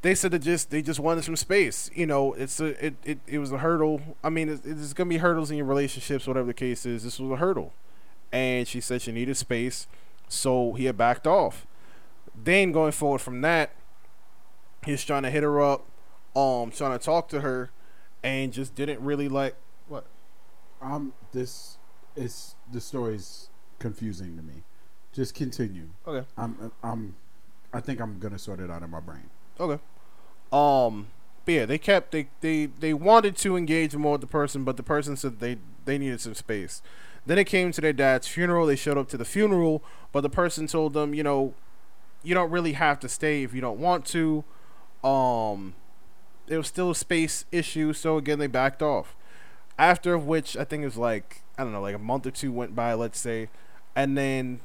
they said that just they just wanted some space. You know, it's a it it, it was a hurdle. I mean, it's, it's gonna be hurdles in your relationships, whatever the case is. This was a hurdle, and she said she needed space, so he had backed off. Then going forward from that, he's trying to hit her up, um, trying to talk to her, and just didn't really like what. Um, this. It's the story's confusing to me. Just continue. Okay. I'm. I'm. I think I'm gonna sort it out in my brain. Okay. Um. But yeah, they kept they, they they wanted to engage more with the person, but the person said they they needed some space. Then it came to their dad's funeral. They showed up to the funeral, but the person told them, you know, you don't really have to stay if you don't want to. Um, it was still a space issue, so again they backed off. After which, I think it was like I don't know, like a month or two went by, let's say, and then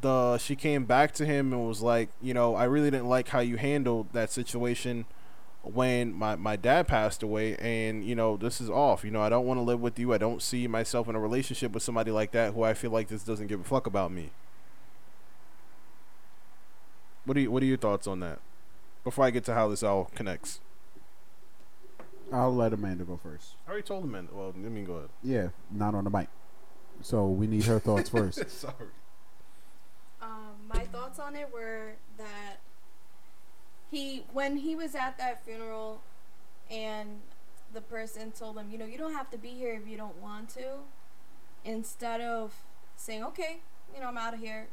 the she came back to him and was like, you know, I really didn't like how you handled that situation when my, my dad passed away, and you know, this is off. You know, I don't want to live with you. I don't see myself in a relationship with somebody like that who I feel like this doesn't give a fuck about me. What are you, what are your thoughts on that? Before I get to how this all connects, I'll let Amanda go first. I already told Amanda. Well, let me go ahead. Yeah, not on the mic. So we need her thoughts first. Sorry. Um, my thoughts on it were that He, when he was at that funeral and the person told him, you know, you don't have to be here if you don't want to, instead of saying, okay, you know, I'm out of here,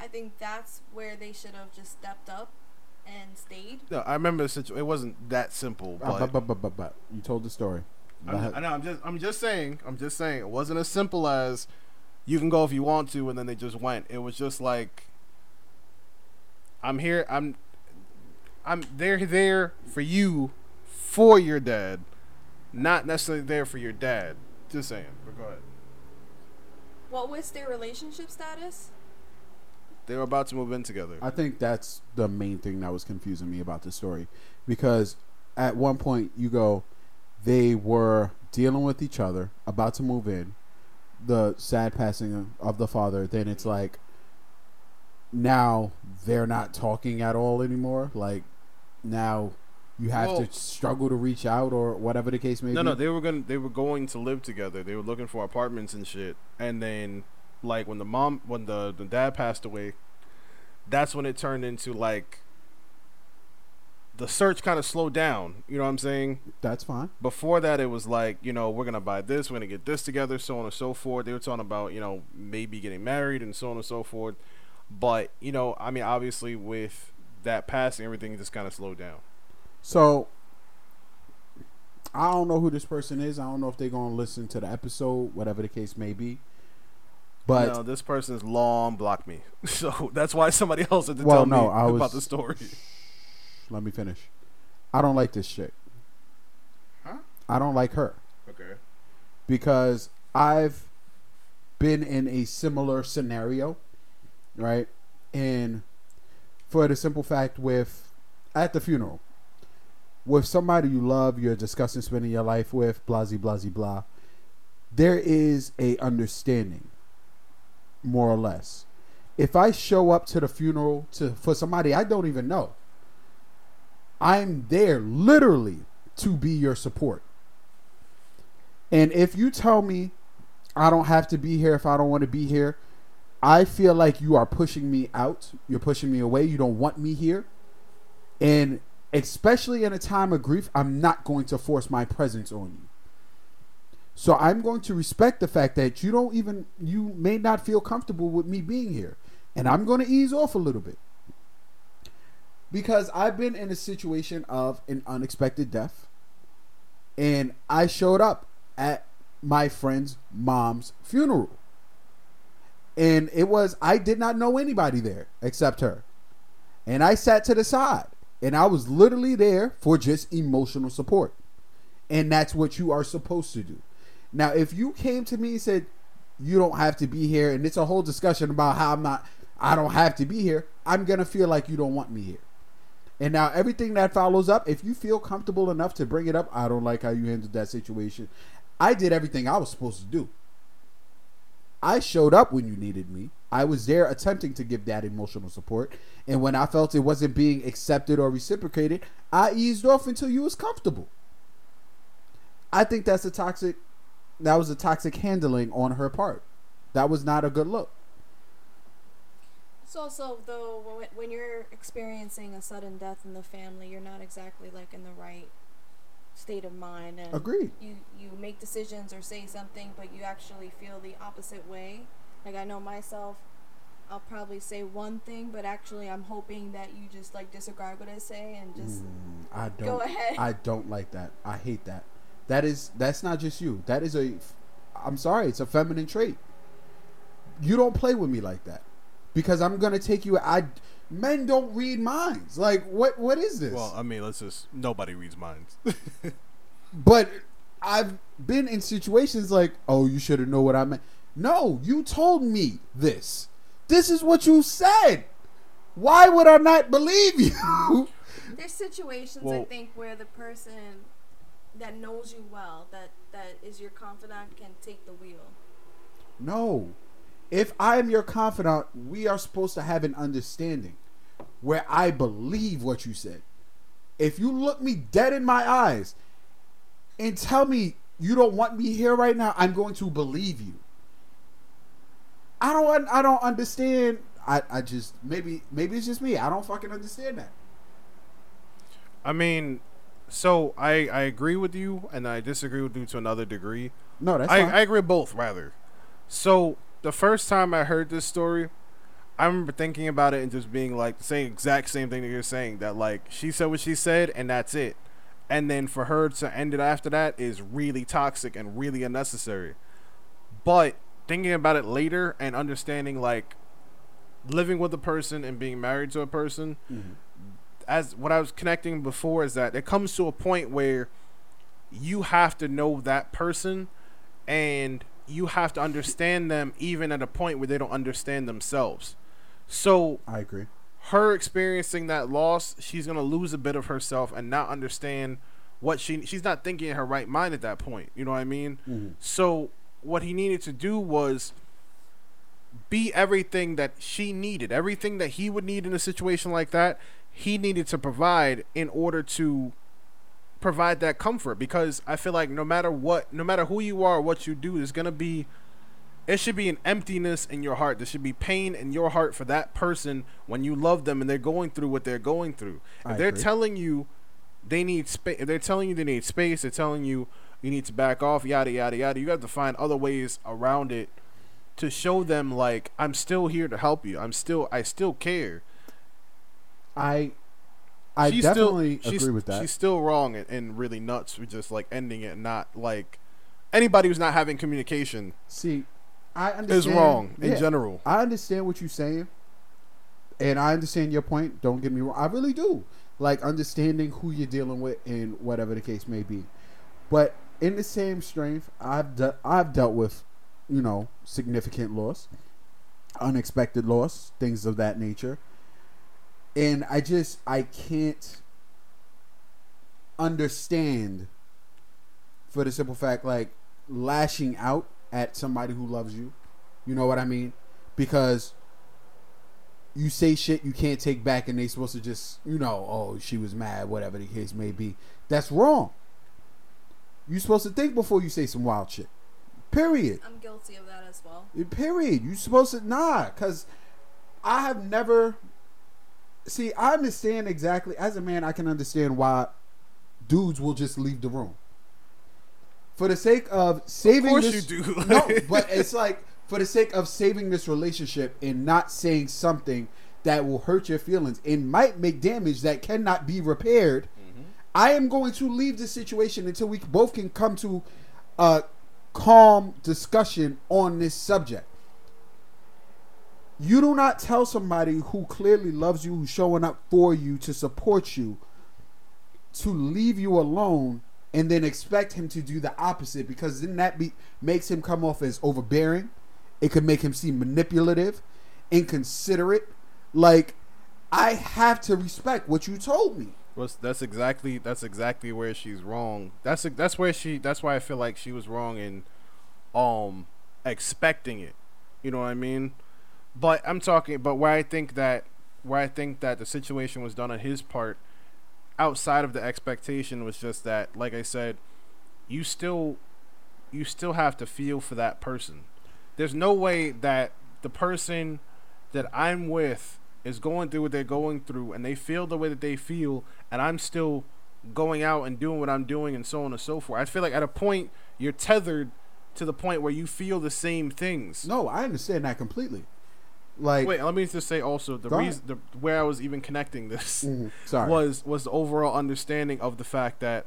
I think that's where they should have just stepped up and stayed. No, I remember the situation. It wasn't that simple. But, uh, but, but, but, but, you told the story. I, I know. I'm just, I'm just saying, I'm just saying it wasn't as simple as you can go if you want to. And then they just went. It was just like, I'm here. I'm, I'm they're there for you, for your dad, not necessarily there for your dad. Just saying. But go ahead. What was their relationship status? They were about to move in together. I think that's the main thing that was confusing me about the story, because at one point you go, they were dealing with each other, about to move in, the sad passing of the father. Then it's like, now they're not talking at all anymore. Like, now you have well, to struggle to reach out or whatever the case may no, be. No, no, they were going they were going to live together. They were looking for apartments and shit. And then, like, when the mom, when the, the dad passed away, that's when it turned into like the search kind of slowed down. You know what I'm saying? That's fine. Before that, it was like, you know, we're gonna buy this, we're gonna get this together, so on and so forth. They were talking about, you know, maybe getting married and so on and so forth. But, you know, I mean, obviously with that passing, everything just kind of slowed down. So, I don't know who this person is. I don't know if they're going to listen to the episode, whatever the case may be. But no, this person is long blocked me. So, that's why somebody else had to well, tell no, me I was, about the story. Let me finish. I don't like this shit. Huh? I don't like her. Okay. Because I've been in a similar scenario. Right, and for the simple fact with at the funeral with somebody you love, you're discussing spending your life with, blah blah blah blah, there is a understanding, more or less. If I show up to the funeral to for somebody I don't even know, I'm there literally to be your support. And if you tell me I don't have to be here, if I don't want to be here, I feel like you are pushing me out. You're pushing me away. You don't want me here. And especially in a time of grief, I'm not going to force my presence on you. So I'm going to respect the fact that you don't even, you may not feel comfortable with me being here. And I'm going to ease off a little bit. Because I've been in a situation of an unexpected death. And I showed up at my friend's mom's funeral. And it was, I did not know anybody there except her. And I sat to the side. And I was literally there for just emotional support. And that's what you are supposed to do. Now, if you came to me and said, you don't have to be here, and it's a whole discussion about how I'm not, I don't have to be here, I'm going to feel like you don't want me here. And now everything that follows up, if you feel comfortable enough to bring it up, I don't like how you handled that situation. I did everything I was supposed to do. I showed up when you needed me. I was there attempting to give that emotional support. And when I felt it wasn't being accepted or reciprocated, I eased off until you was comfortable. I think that's a toxic, that was a toxic handling on her part. That was not a good look. It's also, though, when you're experiencing a sudden death in the family, you're not exactly like in the right state of mind, and agreed. You you make decisions or say something, but you actually feel the opposite way. Like, I know myself, I'll probably say one thing, but actually I'm hoping that you just like disagree with what I say and just mm, I don't, go ahead. I don't like that. I hate that. That is, that's not just you. That is a, I'm sorry, it's a feminine trait. You don't play with me like that, because I'm gonna take you. I men don't read minds. Like what? What is this? Well, I mean, let's just nobody reads minds. But I've been in situations like, oh, you should have known what I meant. No, you told me this. This is what you said. Why would I not believe you? There's situations, well, I think, where the person that knows you well, that that is your confidant, can take the wheel. No. If I am your confidant, we are supposed to have an understanding where I believe what you said. If you look me dead in my eyes and tell me you don't want me here right now, I'm going to believe you. I don't I don't understand. I, I just maybe maybe it's just me. I don't fucking understand that. I mean, so I, I agree with you and I disagree with you to another degree. No, that's I, fine. I agree with both, rather. So the first time I heard this story, I remember thinking about it and just being like the same exact same thing that you're saying, that like she said what she said and that's it. And then for her to end it after that is really toxic and really unnecessary. But thinking about it later and understanding, like, living with a person and being married to a person, mm-hmm. as what I was connecting before is that it comes to a point where you have to know that person and you have to understand them, even at a point where they don't understand themselves. So I agree. Her experiencing that loss, she's gonna lose a bit of herself and not understand what she she's not thinking in her right mind at that point. You know what I mean? Mm-hmm. So what he needed to do was be everything that she needed, everything that he would need in a situation like that. He needed to provide in order to provide that comfort, because I feel like no matter what, no matter who you are or what you do, there's gonna be, it should be an emptiness in your heart. There should be pain in your heart for that person when you love them and they're going through what they're going through. If I they're agree. telling you they need space, they're telling you they need space, they're telling you you need to back off, yada yada yada, you have to find other ways around it to show them like, I'm still here to help you, I'm still I still care. I I she's definitely still, agree with that. She's still wrong and, and really nuts with just like ending it. Not like anybody who's not having communication. See, I understand is wrong yeah, in general. I understand what you're saying, and I understand your point. Don't get me wrong, I really do. Like understanding who you're dealing with and whatever the case may be. But in the same strength, I've de- I've dealt with, you know, significant loss, unexpected loss, things of that nature. And I just, I can't understand, for the simple fact, like, lashing out at somebody who loves you. You know what I mean? Because you say shit you can't take back and they supposed to just, you know, oh, she was mad, whatever the case may be. That's wrong. You're supposed to think before you say some wild shit. Period. I'm guilty of that as well. Period. You're supposed to, nah, because I have never... See, I understand exactly. As a man, I can understand why dudes will just leave the room for the sake of saving. Of course, this, you do. No, but it's like for the sake of saving this relationship and not saying something that will hurt your feelings and might make damage that cannot be repaired. Mm-hmm. I am going to leave this situation until we both can come to a calm discussion on this subject. You do not tell somebody who clearly loves you, who's showing up for you, to support you, to leave you alone and then expect him to do the opposite, because then that be, makes him come off as overbearing. It could make him seem manipulative, inconsiderate. Like, I have to respect what you told me. Well, that's exactly that's exactly where she's wrong. That's that's where she that's why I feel like she was wrong in um expecting it. You know what I mean? But I'm talking, but where I think that, where I think that the situation was done on his part, outside of the expectation, was just that, like I said, you still, you still have to feel for that person. There's no way that the person that I'm with is going through what they're going through, and they feel the way that they feel, and I'm still going out and doing what I'm doing, and so on and so forth. I feel like at a point you're tethered to the point where you feel the same things. No, I understand that completely. Like, wait, let me just say also the reason the, where I was even connecting this mm-hmm. Sorry. was was the overall understanding of the fact that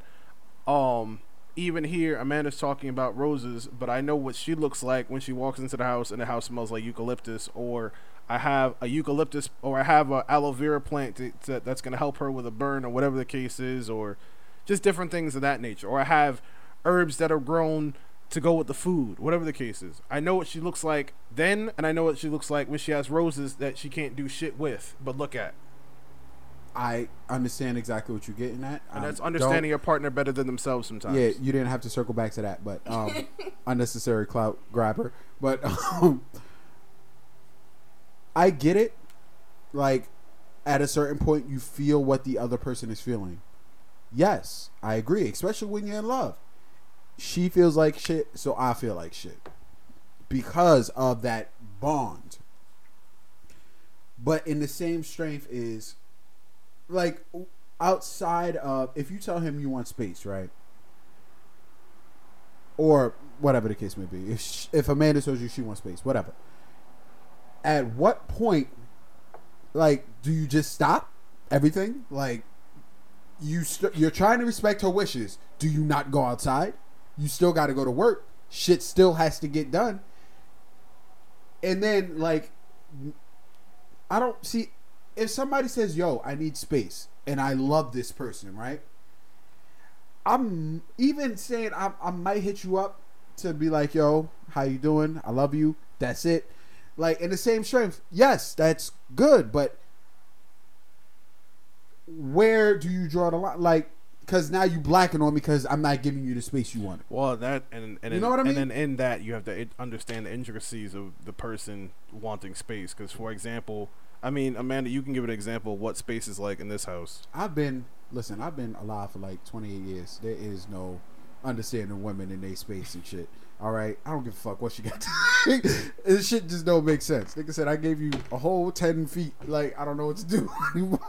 um even here Amanda's talking about roses, but I know what she looks like when she walks into the house and the house smells like eucalyptus, or I have a eucalyptus, or I have a aloe vera plant to, to, that's going to help her with a burn or whatever the case is, or just different things of that nature, or I have herbs that are grown to go with the food, whatever the case is. I know what she looks like then, and I know what she looks like when she has roses that she can't do shit with but look at. I understand exactly what you're getting at. And um, that's understanding your partner better than themselves sometimes. Yeah, you didn't have to circle back to that, but um, unnecessary clout grabber. But um, I get it. Like, at a certain point, you feel what the other person is feeling. Yes, I agree, especially when you're in love. She feels like shit, so I feel like shit because of that bond. But in the same strength is, like, outside of, if you tell him you want space, right? Or whatever the case may be. If she, if Amanda tells you she wants space, whatever. At what point, like, do you just stop everything? Like, you st- you're trying to respect her wishes. Do you not go outside? You still got to go to work. Shit still has to get done. And then, like, I don't see, if somebody says, yo, I need space, and I love this person, right? I'm even saying I, I might hit you up to be like, yo, how you doing? I love you. That's it. Like, in the same strength, yes, that's good, but where do you draw the line? Like, because now you blacking on me because I'm not giving you the space you want. Well, that and and you know in, what I mean? And then in that you have to understand the intricacies of the person wanting space. Because, for example, I mean, Amanda, you can give an example of what space is like in this house. I've been listen. I've been alive for like twenty-eight years. There is no understanding women in their space and shit. All right, I don't give a fuck what you got to this shit just don't make sense. Like I said, I gave you a whole ten feet. Like, I don't know what to do anymore.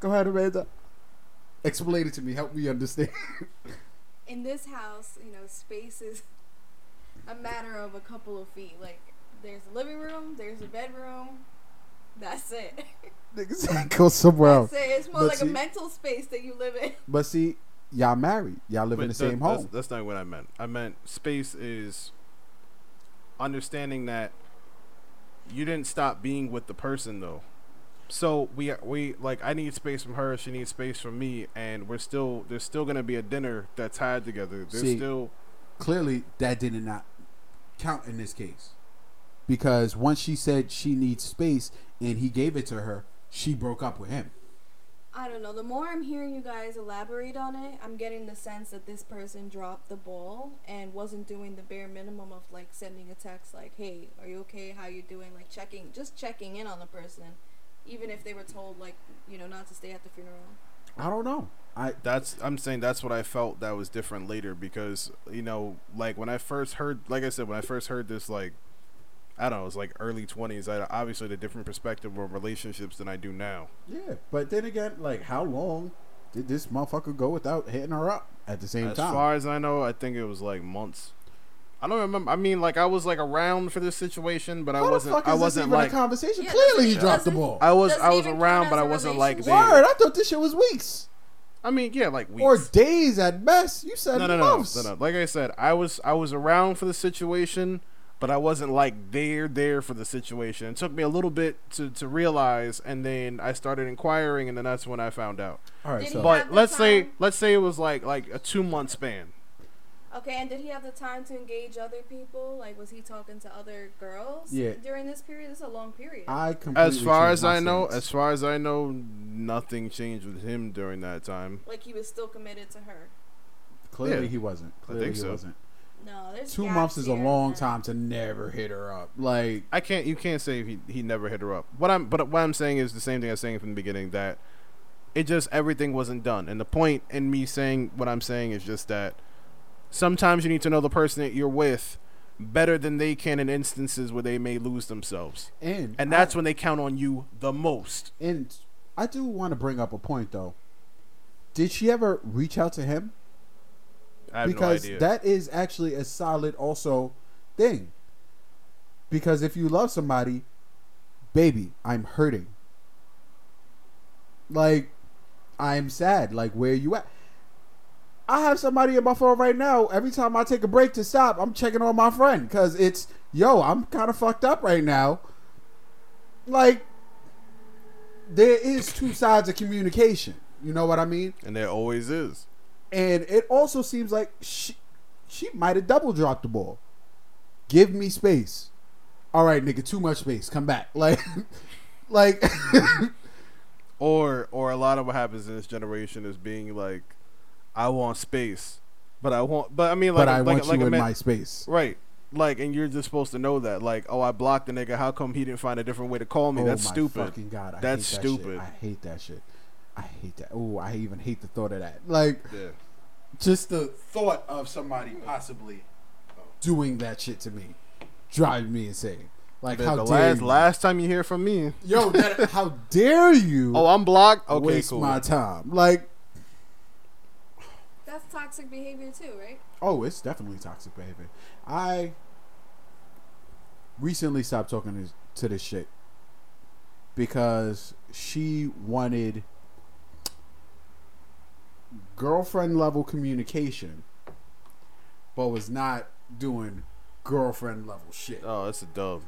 Go ahead, Amanda. Explain it to me. Help me understand. In this house, you know, space is a matter of a couple of feet. Like, there's a living room, there's a bedroom. That's it. Niggas go somewhere else. That's it. It's more but like see, a mental space that you live in. But see, y'all married. Y'all live Wait, in the that, same home. That's, that's not what I meant. I meant space is understanding that you didn't stop being with the person, though. So we we like I need space from her, she needs space from me, and we're still there's still gonna be a dinner that's tied together. There's See, still clearly that did not count in this case, because once she said she needs space and he gave it to her, she broke up with him. I don't know. The more I'm hearing you guys elaborate on it, I'm getting the sense that this person dropped the ball and wasn't doing the bare minimum of like sending a text like, "Hey, are you okay? How you doing?" Like checking, just checking in on the person. Even if they were told, like, you know, not to stay at the funeral. I don't know. I that's I'm saying that's what I felt that was different later because, you know, like when I first heard, like I said, when I first heard this, like, I don't know, it was like early twenties. I obviously had a different perspective on relationships than I do now. Yeah, but then again, like, how long did this motherfucker go without hitting her up at the same as time? As far as I know, I think it was like months. I don't remember. I mean, like I was like around for this situation, but I wasn't. I wasn't like conversation. Clearly, he dropped the ball. I was. I was around, but I wasn't like there. Word. I thought this shit was weeks. I mean, yeah, like weeks or days at best. You said no, no, no, no, no. Like I said, I was. I was around for the situation, but I wasn't like there, there for the situation. It took me a little bit to, to realize, and then I started inquiring, and then that's when I found out. All right. So, but let's say let's say it was like like a two month span. Okay, and did he have the time to engage other people? Like, was he talking to other girls yeah. during this period? It's a long period. I completely as far as I know, as far as I know, nothing changed with him during that time. Like, he was still committed to her. Clearly, yeah. he wasn't. Clearly, I think he so. wasn't. No, there's two months is a long time to never hit her up. Like, I can't. You can't say he he never hit her up. What I'm, but what I'm saying is the same thing I was saying from the beginning, that it just everything wasn't done. And the point in me saying what I'm saying is just that. Sometimes you need to know the person that you're with better than they can in instances where they may lose themselves. And, and that's I, when they count on you the most. And I do want to bring up a point, though. Did she ever reach out to him? I have because no idea. That is actually a solid also thing. Because if you love somebody, baby, I'm hurting. Like, I'm sad. Like, where you at? I have somebody on my phone right now. Every time I take a break to stop, I'm checking on my friend. Because it's, yo, I'm kind of fucked up right now. Like, there is two sides of communication. You know what I mean? And there always is. And it also seems like she, she might have double dropped the ball. Give me space. All right, nigga, too much space. Come back. Like, like. Or, or a lot of what happens in this generation is being like, I want space, but I want, but I mean, like, but I like, want like, you like in man, my space, right? Like, and you're just supposed to know that, like, oh, I blocked the nigga. How come he didn't find a different way to call me? Oh, that's my stupid. Fucking God, I that's hate that stupid. Shit. I hate that shit. I hate that. Oh, I even hate the thought of that. Like, yeah. Just the thought of somebody possibly doing that shit to me drives me insane. Like, man, how the dare last, you? Last time you hear from me, yo, that, how dare you? Oh, I'm blocked. Okay, waste cool. my time. Like, that's toxic behavior too, right? Oh, it's definitely toxic behavior. I recently stopped talking to, to this shit because she wanted girlfriend level communication, but was not doing girlfriend level shit. Oh, that's a dub.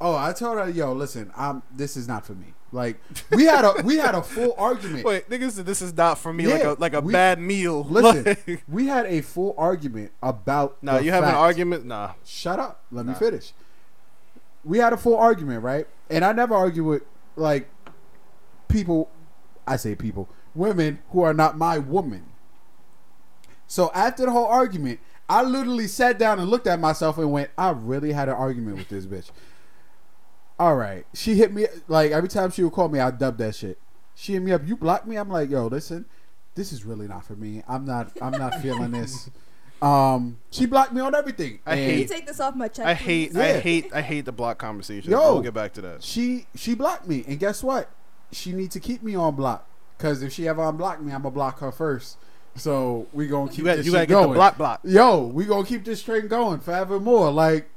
Oh, I told her, yo, listen, I'm, this is not for me. Like, we had a we had a full argument. Wait, niggas, this is not for me. Yeah, like a like a we, bad meal. Listen, like, we had a full argument about. No, nah, you fact. have an argument. Nah, shut up. Let nah. me finish. We had a full argument, right? And I never argue with like people. I say people, women who are not my woman. So after the whole argument, I literally sat down and looked at myself and went, I really had an argument with this bitch. All right. She hit me. Like, every time she would call me, I'd dub that shit. She hit me up. You blocked me? I'm like, yo, listen, this is really not for me. I'm not I'm not feeling this. Um, She blocked me on everything. I hate. Can you take this off my checklist? I hate. Yeah. I hate. I hate the block conversation. Yo, we'll get back to that. She, she blocked me. And guess what? She needs to keep me on block. Because if she ever unblocked me, I'm going to block her first. So we gonna keep you had, this you shit going. The block, block. Yo, we gonna keep this train going forevermore. Like,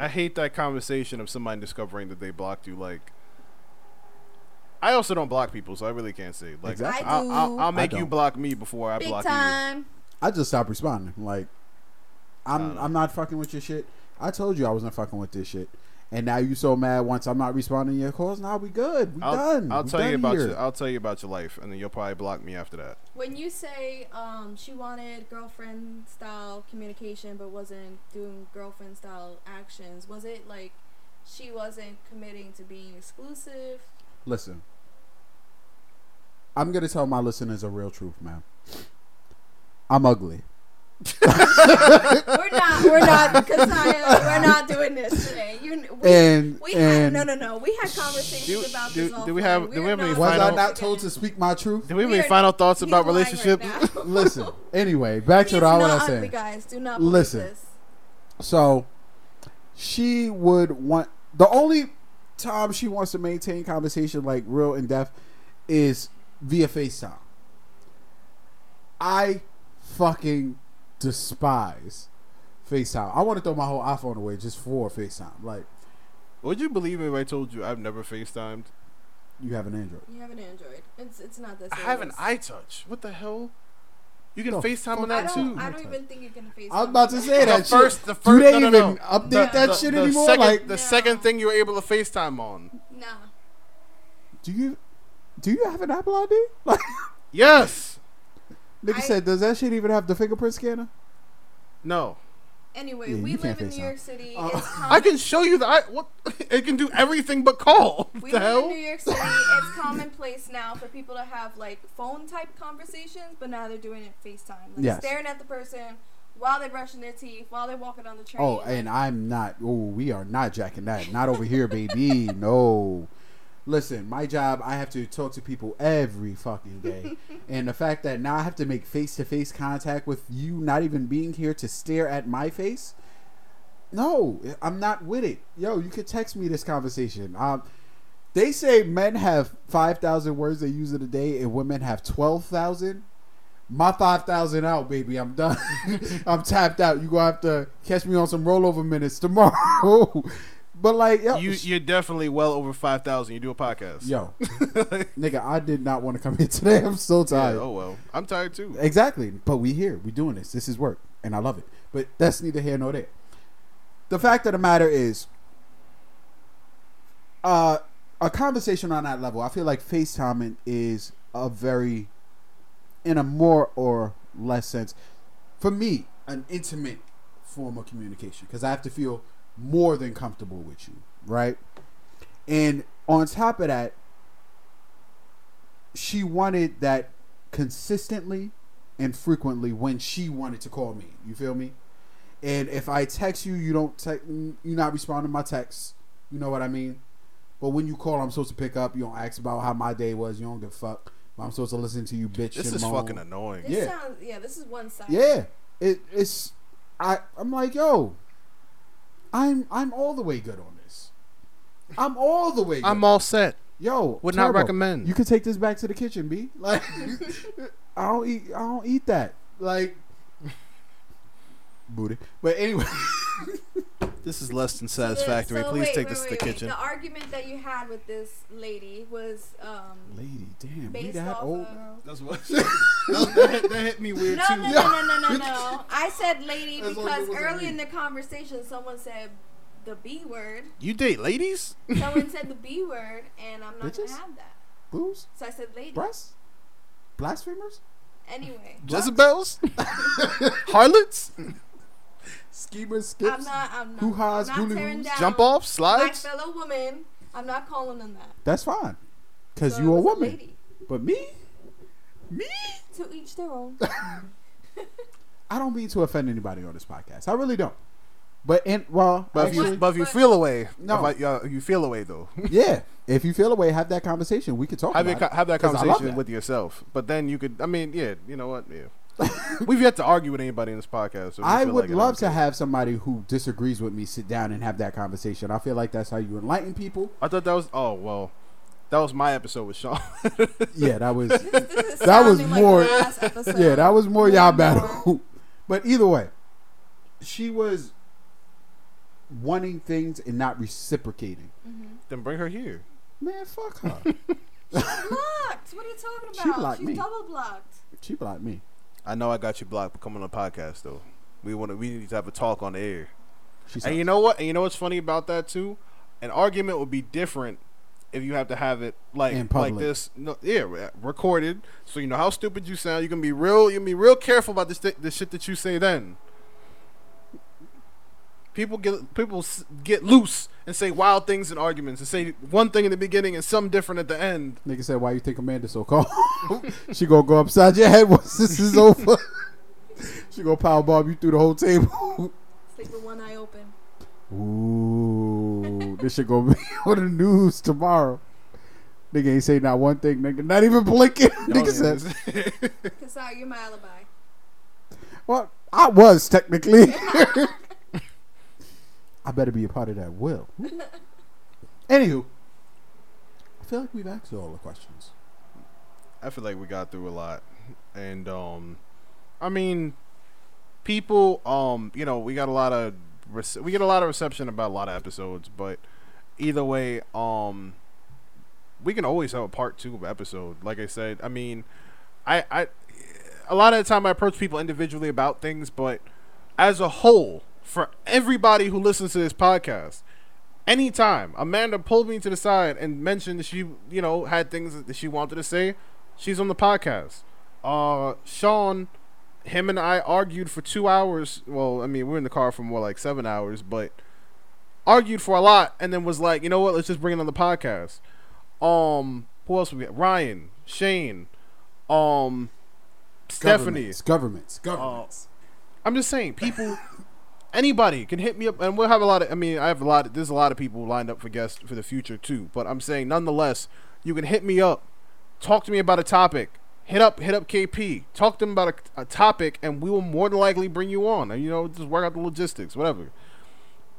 I hate that conversation of somebody discovering that they blocked you. Like, I also don't block people, so I really can't say. Like, exactly. I, I do. I'll, I'll make I you block me before I Big block time. you. I just stop responding. Like, I'm I'm not fucking with your shit. I told you I wasn't fucking with this shit. And now you so mad once I'm not responding to your calls. Now nah, we good. We I'll, done. I'll we tell done you about your, I'll tell you about your life, and then you'll probably block me after that. When you say um, she wanted girlfriend style communication, but wasn't doing girlfriend style actions, was it like she wasn't committing to being exclusive? Listen, I'm gonna tell my listeners a real truth, man. I'm ugly. we're not we're not because I, we're not doing this today. You we, and, we and had no no no we had conversations do, about do, this all do we have do we have any was I not told to speak my truth? Do we have we any final thoughts about relationships? Right. Listen, anyway, back to what I was saying. Guys, do not listen. This. So she would want the only time she wants to maintain conversation like real in depth is via FaceTime. I fucking despise FaceTime. I want to throw my whole iPhone away just for FaceTime. Like, would you believe me if I told you I've never FaceTimed? You have an Android. You have an Android. It's it's not the same. I have an iTouch. What the hell? You can no, FaceTime on that too. I don't even think you can FaceTime. I was about to say that. The first, the first, do they no, even no, no. update the, that the, shit the anymore? Second, like the no. second thing you're able to FaceTime on. No. Do you do you have an Apple I D? Like, yes. Nigga I, said, does that shit even have the fingerprint scanner? No. Anyway, yeah, we live in New York City. Uh, it's common- I can show you that. I, what, it can do everything but call. We live hell? in New York City. It's commonplace now for people to have like phone type conversations, but now they're doing it FaceTime. Like yes. Staring at the person while they're brushing their teeth, while they're walking on the train. Oh, and I'm not. Oh, we are not jacking that. Not over here, baby. No. Listen, my job, I have to talk to people every fucking day. And the fact that now I have to make face-to-face contact with you not even being here to stare at my face? No, I'm not with it. Yo, you could text me this conversation. Um, they say men have five thousand words they use in a day and women have twelve thousand. My five thousand out, baby. I'm done. I'm tapped out. You're going to have to catch me on some rollover minutes tomorrow. But like, yo, you, you're definitely well over five thousand. You do a podcast, yo, like, nigga. I did not want to come here today. I'm so tired. Yeah, oh well, I'm tired too. Exactly. But we here. We doing this. This is work, and I love it. But that's neither here nor there. The fact of the matter is, uh, a conversation on that level. I feel like FaceTiming is a very, in a more or less sense, for me, an intimate form of communication because I have to feel more than comfortable with you, right? And on top of that, she wanted that consistently and frequently when she wanted to call me. You feel me? And if I text you, you don't text, you're not responding to my texts. You know what I mean? But when you call, I'm supposed to pick up. You don't ask about how my day was. You don't give a fuck. I'm supposed to listen to you, bitch. This is fucking annoying. This yeah. Sounds, yeah, this is one side. Yeah, it, it's. I I'm like, yo, I'm I'm all the way good on this. I'm all the way. Good. I'm all set. Yo, would Turbo, not recommend. You could take this back to the kitchen, B. Like, I don't eat. I don't eat that. Like, booty. But anyway, this is less than satisfactory. So Please wait, take wait, this wait, to the wait. kitchen. The argument that you had with this lady was, um, lady, damn, we that old now? That's what. that, that hit me weird no, too. No, no, no, no, no, no. I said lady That's because early in the conversation, someone said the B word. You date ladies? Someone said the B word, and I'm not Bitches? gonna have that. Booze? So I said lady. Breasts? Blasphemers? Anyway. Jezebels? Harlots? Schemers, skips, I'm not, I'm not, hoo-has, hoo-loos, jump off, slides. My fellow woman, I'm not calling them that. That's fine, because so you're a woman. Lady. But me? Me? To each their own. I don't mean to offend anybody on this podcast. I really don't. But in, well, but if you, but if you feel away, no, if I, uh, you feel away though. Yeah, if you feel away, have that conversation. We could talk. Have about it, it. Have that conversation that. with yourself. But then you could. I mean, yeah, you know what? Yeah. We've yet to argue with anybody in this podcast. So I would like love to have somebody who disagrees with me sit down and have that conversation. I feel like that's how you enlighten people. I thought that was oh well, that was my episode with Sean. yeah, that was this, this that was more. Like yeah, that was more y'all battle. But either way, she was wanting things and not reciprocating. Mm-hmm. Then bring her here, man. Fuck her. She's blocked. What are you talking about? She blocked She's me. double blocked. She blocked me. I know I got you blocked, but come on the podcast though. We want to. We need to have a talk on the air. She and you know what? And you know what's funny about that too? An argument would be different if you have to have it like like this. No, yeah, recorded. So you know how stupid you sound. You can be real. You can be real careful about this th- the shit that you say. Then people get people get loose and say wild things in arguments and say one thing in the beginning and something different at the end. Nigga said, "Why you think Amanda's so calm? She gonna go upside your head once this is over. She gonna power bomb you through the whole table. Sleep with one eye open." Ooh, this shit gonna be on the news tomorrow. Nigga ain't say not one thing. Nigga, not even blinking. No, nigga says, "Kasai, you're my alibi." Well, I was technically. I better be a part of that will. Anywho, I feel like we've asked all the questions. I feel like we got through a lot. And um I mean people um you know, we got a lot of rec- we get a lot of reception about a lot of episodes, but either way, um we can always have a part two of episode. Like I said, I mean, I I a lot of the time I approach people individually about things, but as a whole, for everybody who listens to this podcast, anytime Amanda pulled me to the side and mentioned that she, you know, had things that she wanted to say, she's on the podcast. Uh, Sean, him and I argued for two hours. Well, I mean, we were in the car for more like seven hours, but argued for a lot, and then was like, you know what, let's just bring it on the podcast. Um, who else we got? Ryan, Shane, um, Stephanie, governments, governments. Uh, I'm just saying, people. Anybody can hit me up, and we'll have a lot of. I mean, I have a lot. Of, there's a lot of people lined up for guests for the future too. But I'm saying, nonetheless, you can hit me up, talk to me about a topic. Hit up, hit up K P. Talk to them about a, a topic, and we will more than likely bring you on. And you know, just work out the logistics, whatever.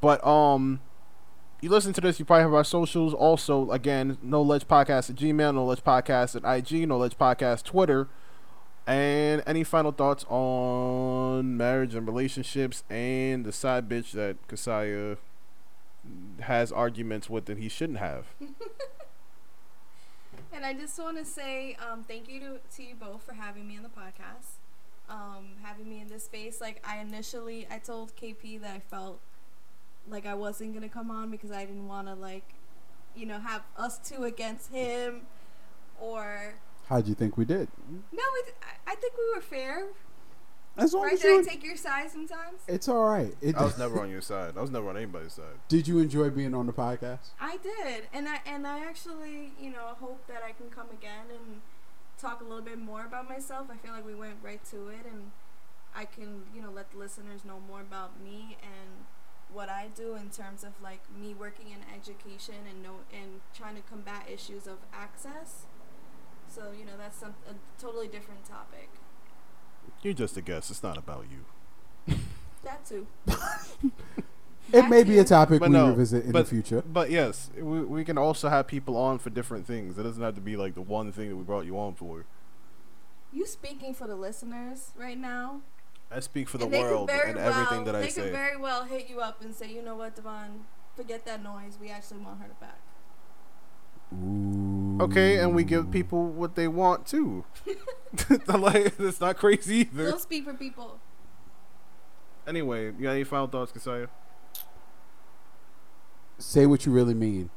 But um, you listen to this. You probably have our socials also. Again, noledgepodcast at Gmail, noledgepodcast at I G, noledgepodcast Twitter. And any final thoughts on marriage and relationships and the side bitch that Kasaya has arguments with that he shouldn't have. And I just want to say um, thank you to, to you both for having me on the podcast, um, having me in this space. Like, I initially, I told K P that I felt like I wasn't going to come on because I didn't want to, like, you know, have us two against him or... How'd you think we did? No, we, I think we were fair. As long right, as did I take your side sometimes? It's all right. It I was never on your side. I was never on anybody's side. Did you enjoy being on the podcast? I did. And I and I actually, you know, hope that I can come again and talk a little bit more about myself. I feel like we went right to it, and I can, you know, let the listeners know more about me and what I do in terms of, like, me working in education and no, and trying to combat issues of access. So, you know, that's some, a totally different topic. You're just a guest. It's not about you. That too. It may be a topic we no, revisit in but, the future. But yes, we we can also have people on for different things. It doesn't have to be like the one thing that we brought you on for. You speaking for the listeners right now. I speak for the and world and well, everything that I they say. They could very well hit you up and say, you know what, Devon, forget that noise. We actually want her back. Ooh. Okay, and we give people what they want too. Like, it's not crazy either. Don't speak for people. Anyway, you got any final thoughts, Kasaya? Say what you really mean.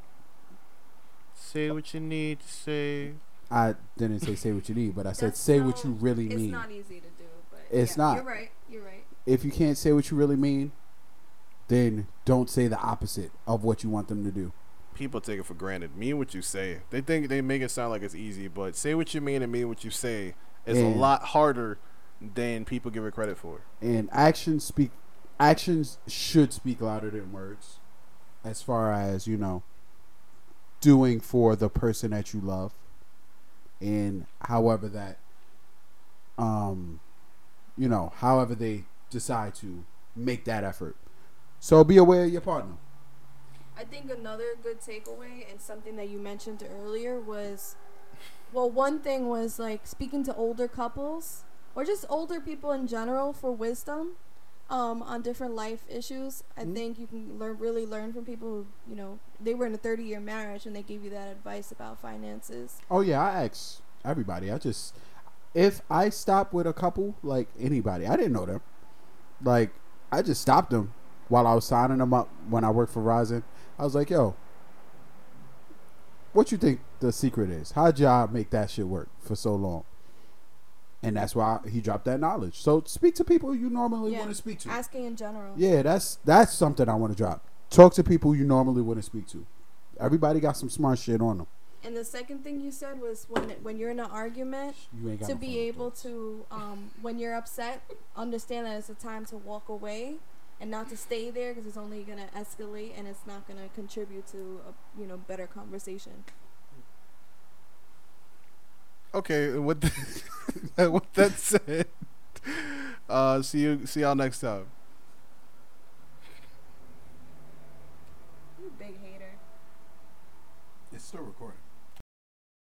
Say what you need to say. I didn't say say what you need, but I said That's say no, what you really it's mean. It's not easy to do, but it's yeah, not. You're right. You're right. If you can't say what you really mean, then don't say the opposite of what you want them to do. People take it for granted. Mean what you say. They think they make it sound like it's easy, but say what you mean and mean what you say is and a lot harder than people give it credit for. And actions speak. Actions should speak louder than words, as far as, you know, doing for the person that you love, and however that, um, you know, however they decide to make that effort. So be aware of your partner. I think another good takeaway and something that you mentioned earlier was, well, one thing was, like, speaking to older couples or just older people in general for wisdom um, on different life issues. I mm-hmm. think you can learn really learn from people who, you know, they were in a thirty-year marriage and they gave you that advice about finances. Oh, yeah. I ask everybody. I just, if I stop with a couple, like anybody, I didn't know them. Like, I just stopped them while I was signing them up when I worked for Rising. I was like, yo, what you think the secret is? How'd y'all make that shit work for so long? And that's why he dropped that knowledge. So speak to people you normally yeah, want to speak to. Asking in general. Yeah, that's that's something I want to drop. Talk to people you normally wouldn't speak to. Everybody got some smart shit on them. And the second thing you said was when when you're in an argument, you ain't got to no be able thoughts. to, um, when you're upset, understand that it's a time to walk away. And not to stay there because it's only going to escalate and it's not going to contribute to a, you know, better conversation. Okay, with, the, with that said, uh, see you, see y'all next time. You big hater. It's still recording.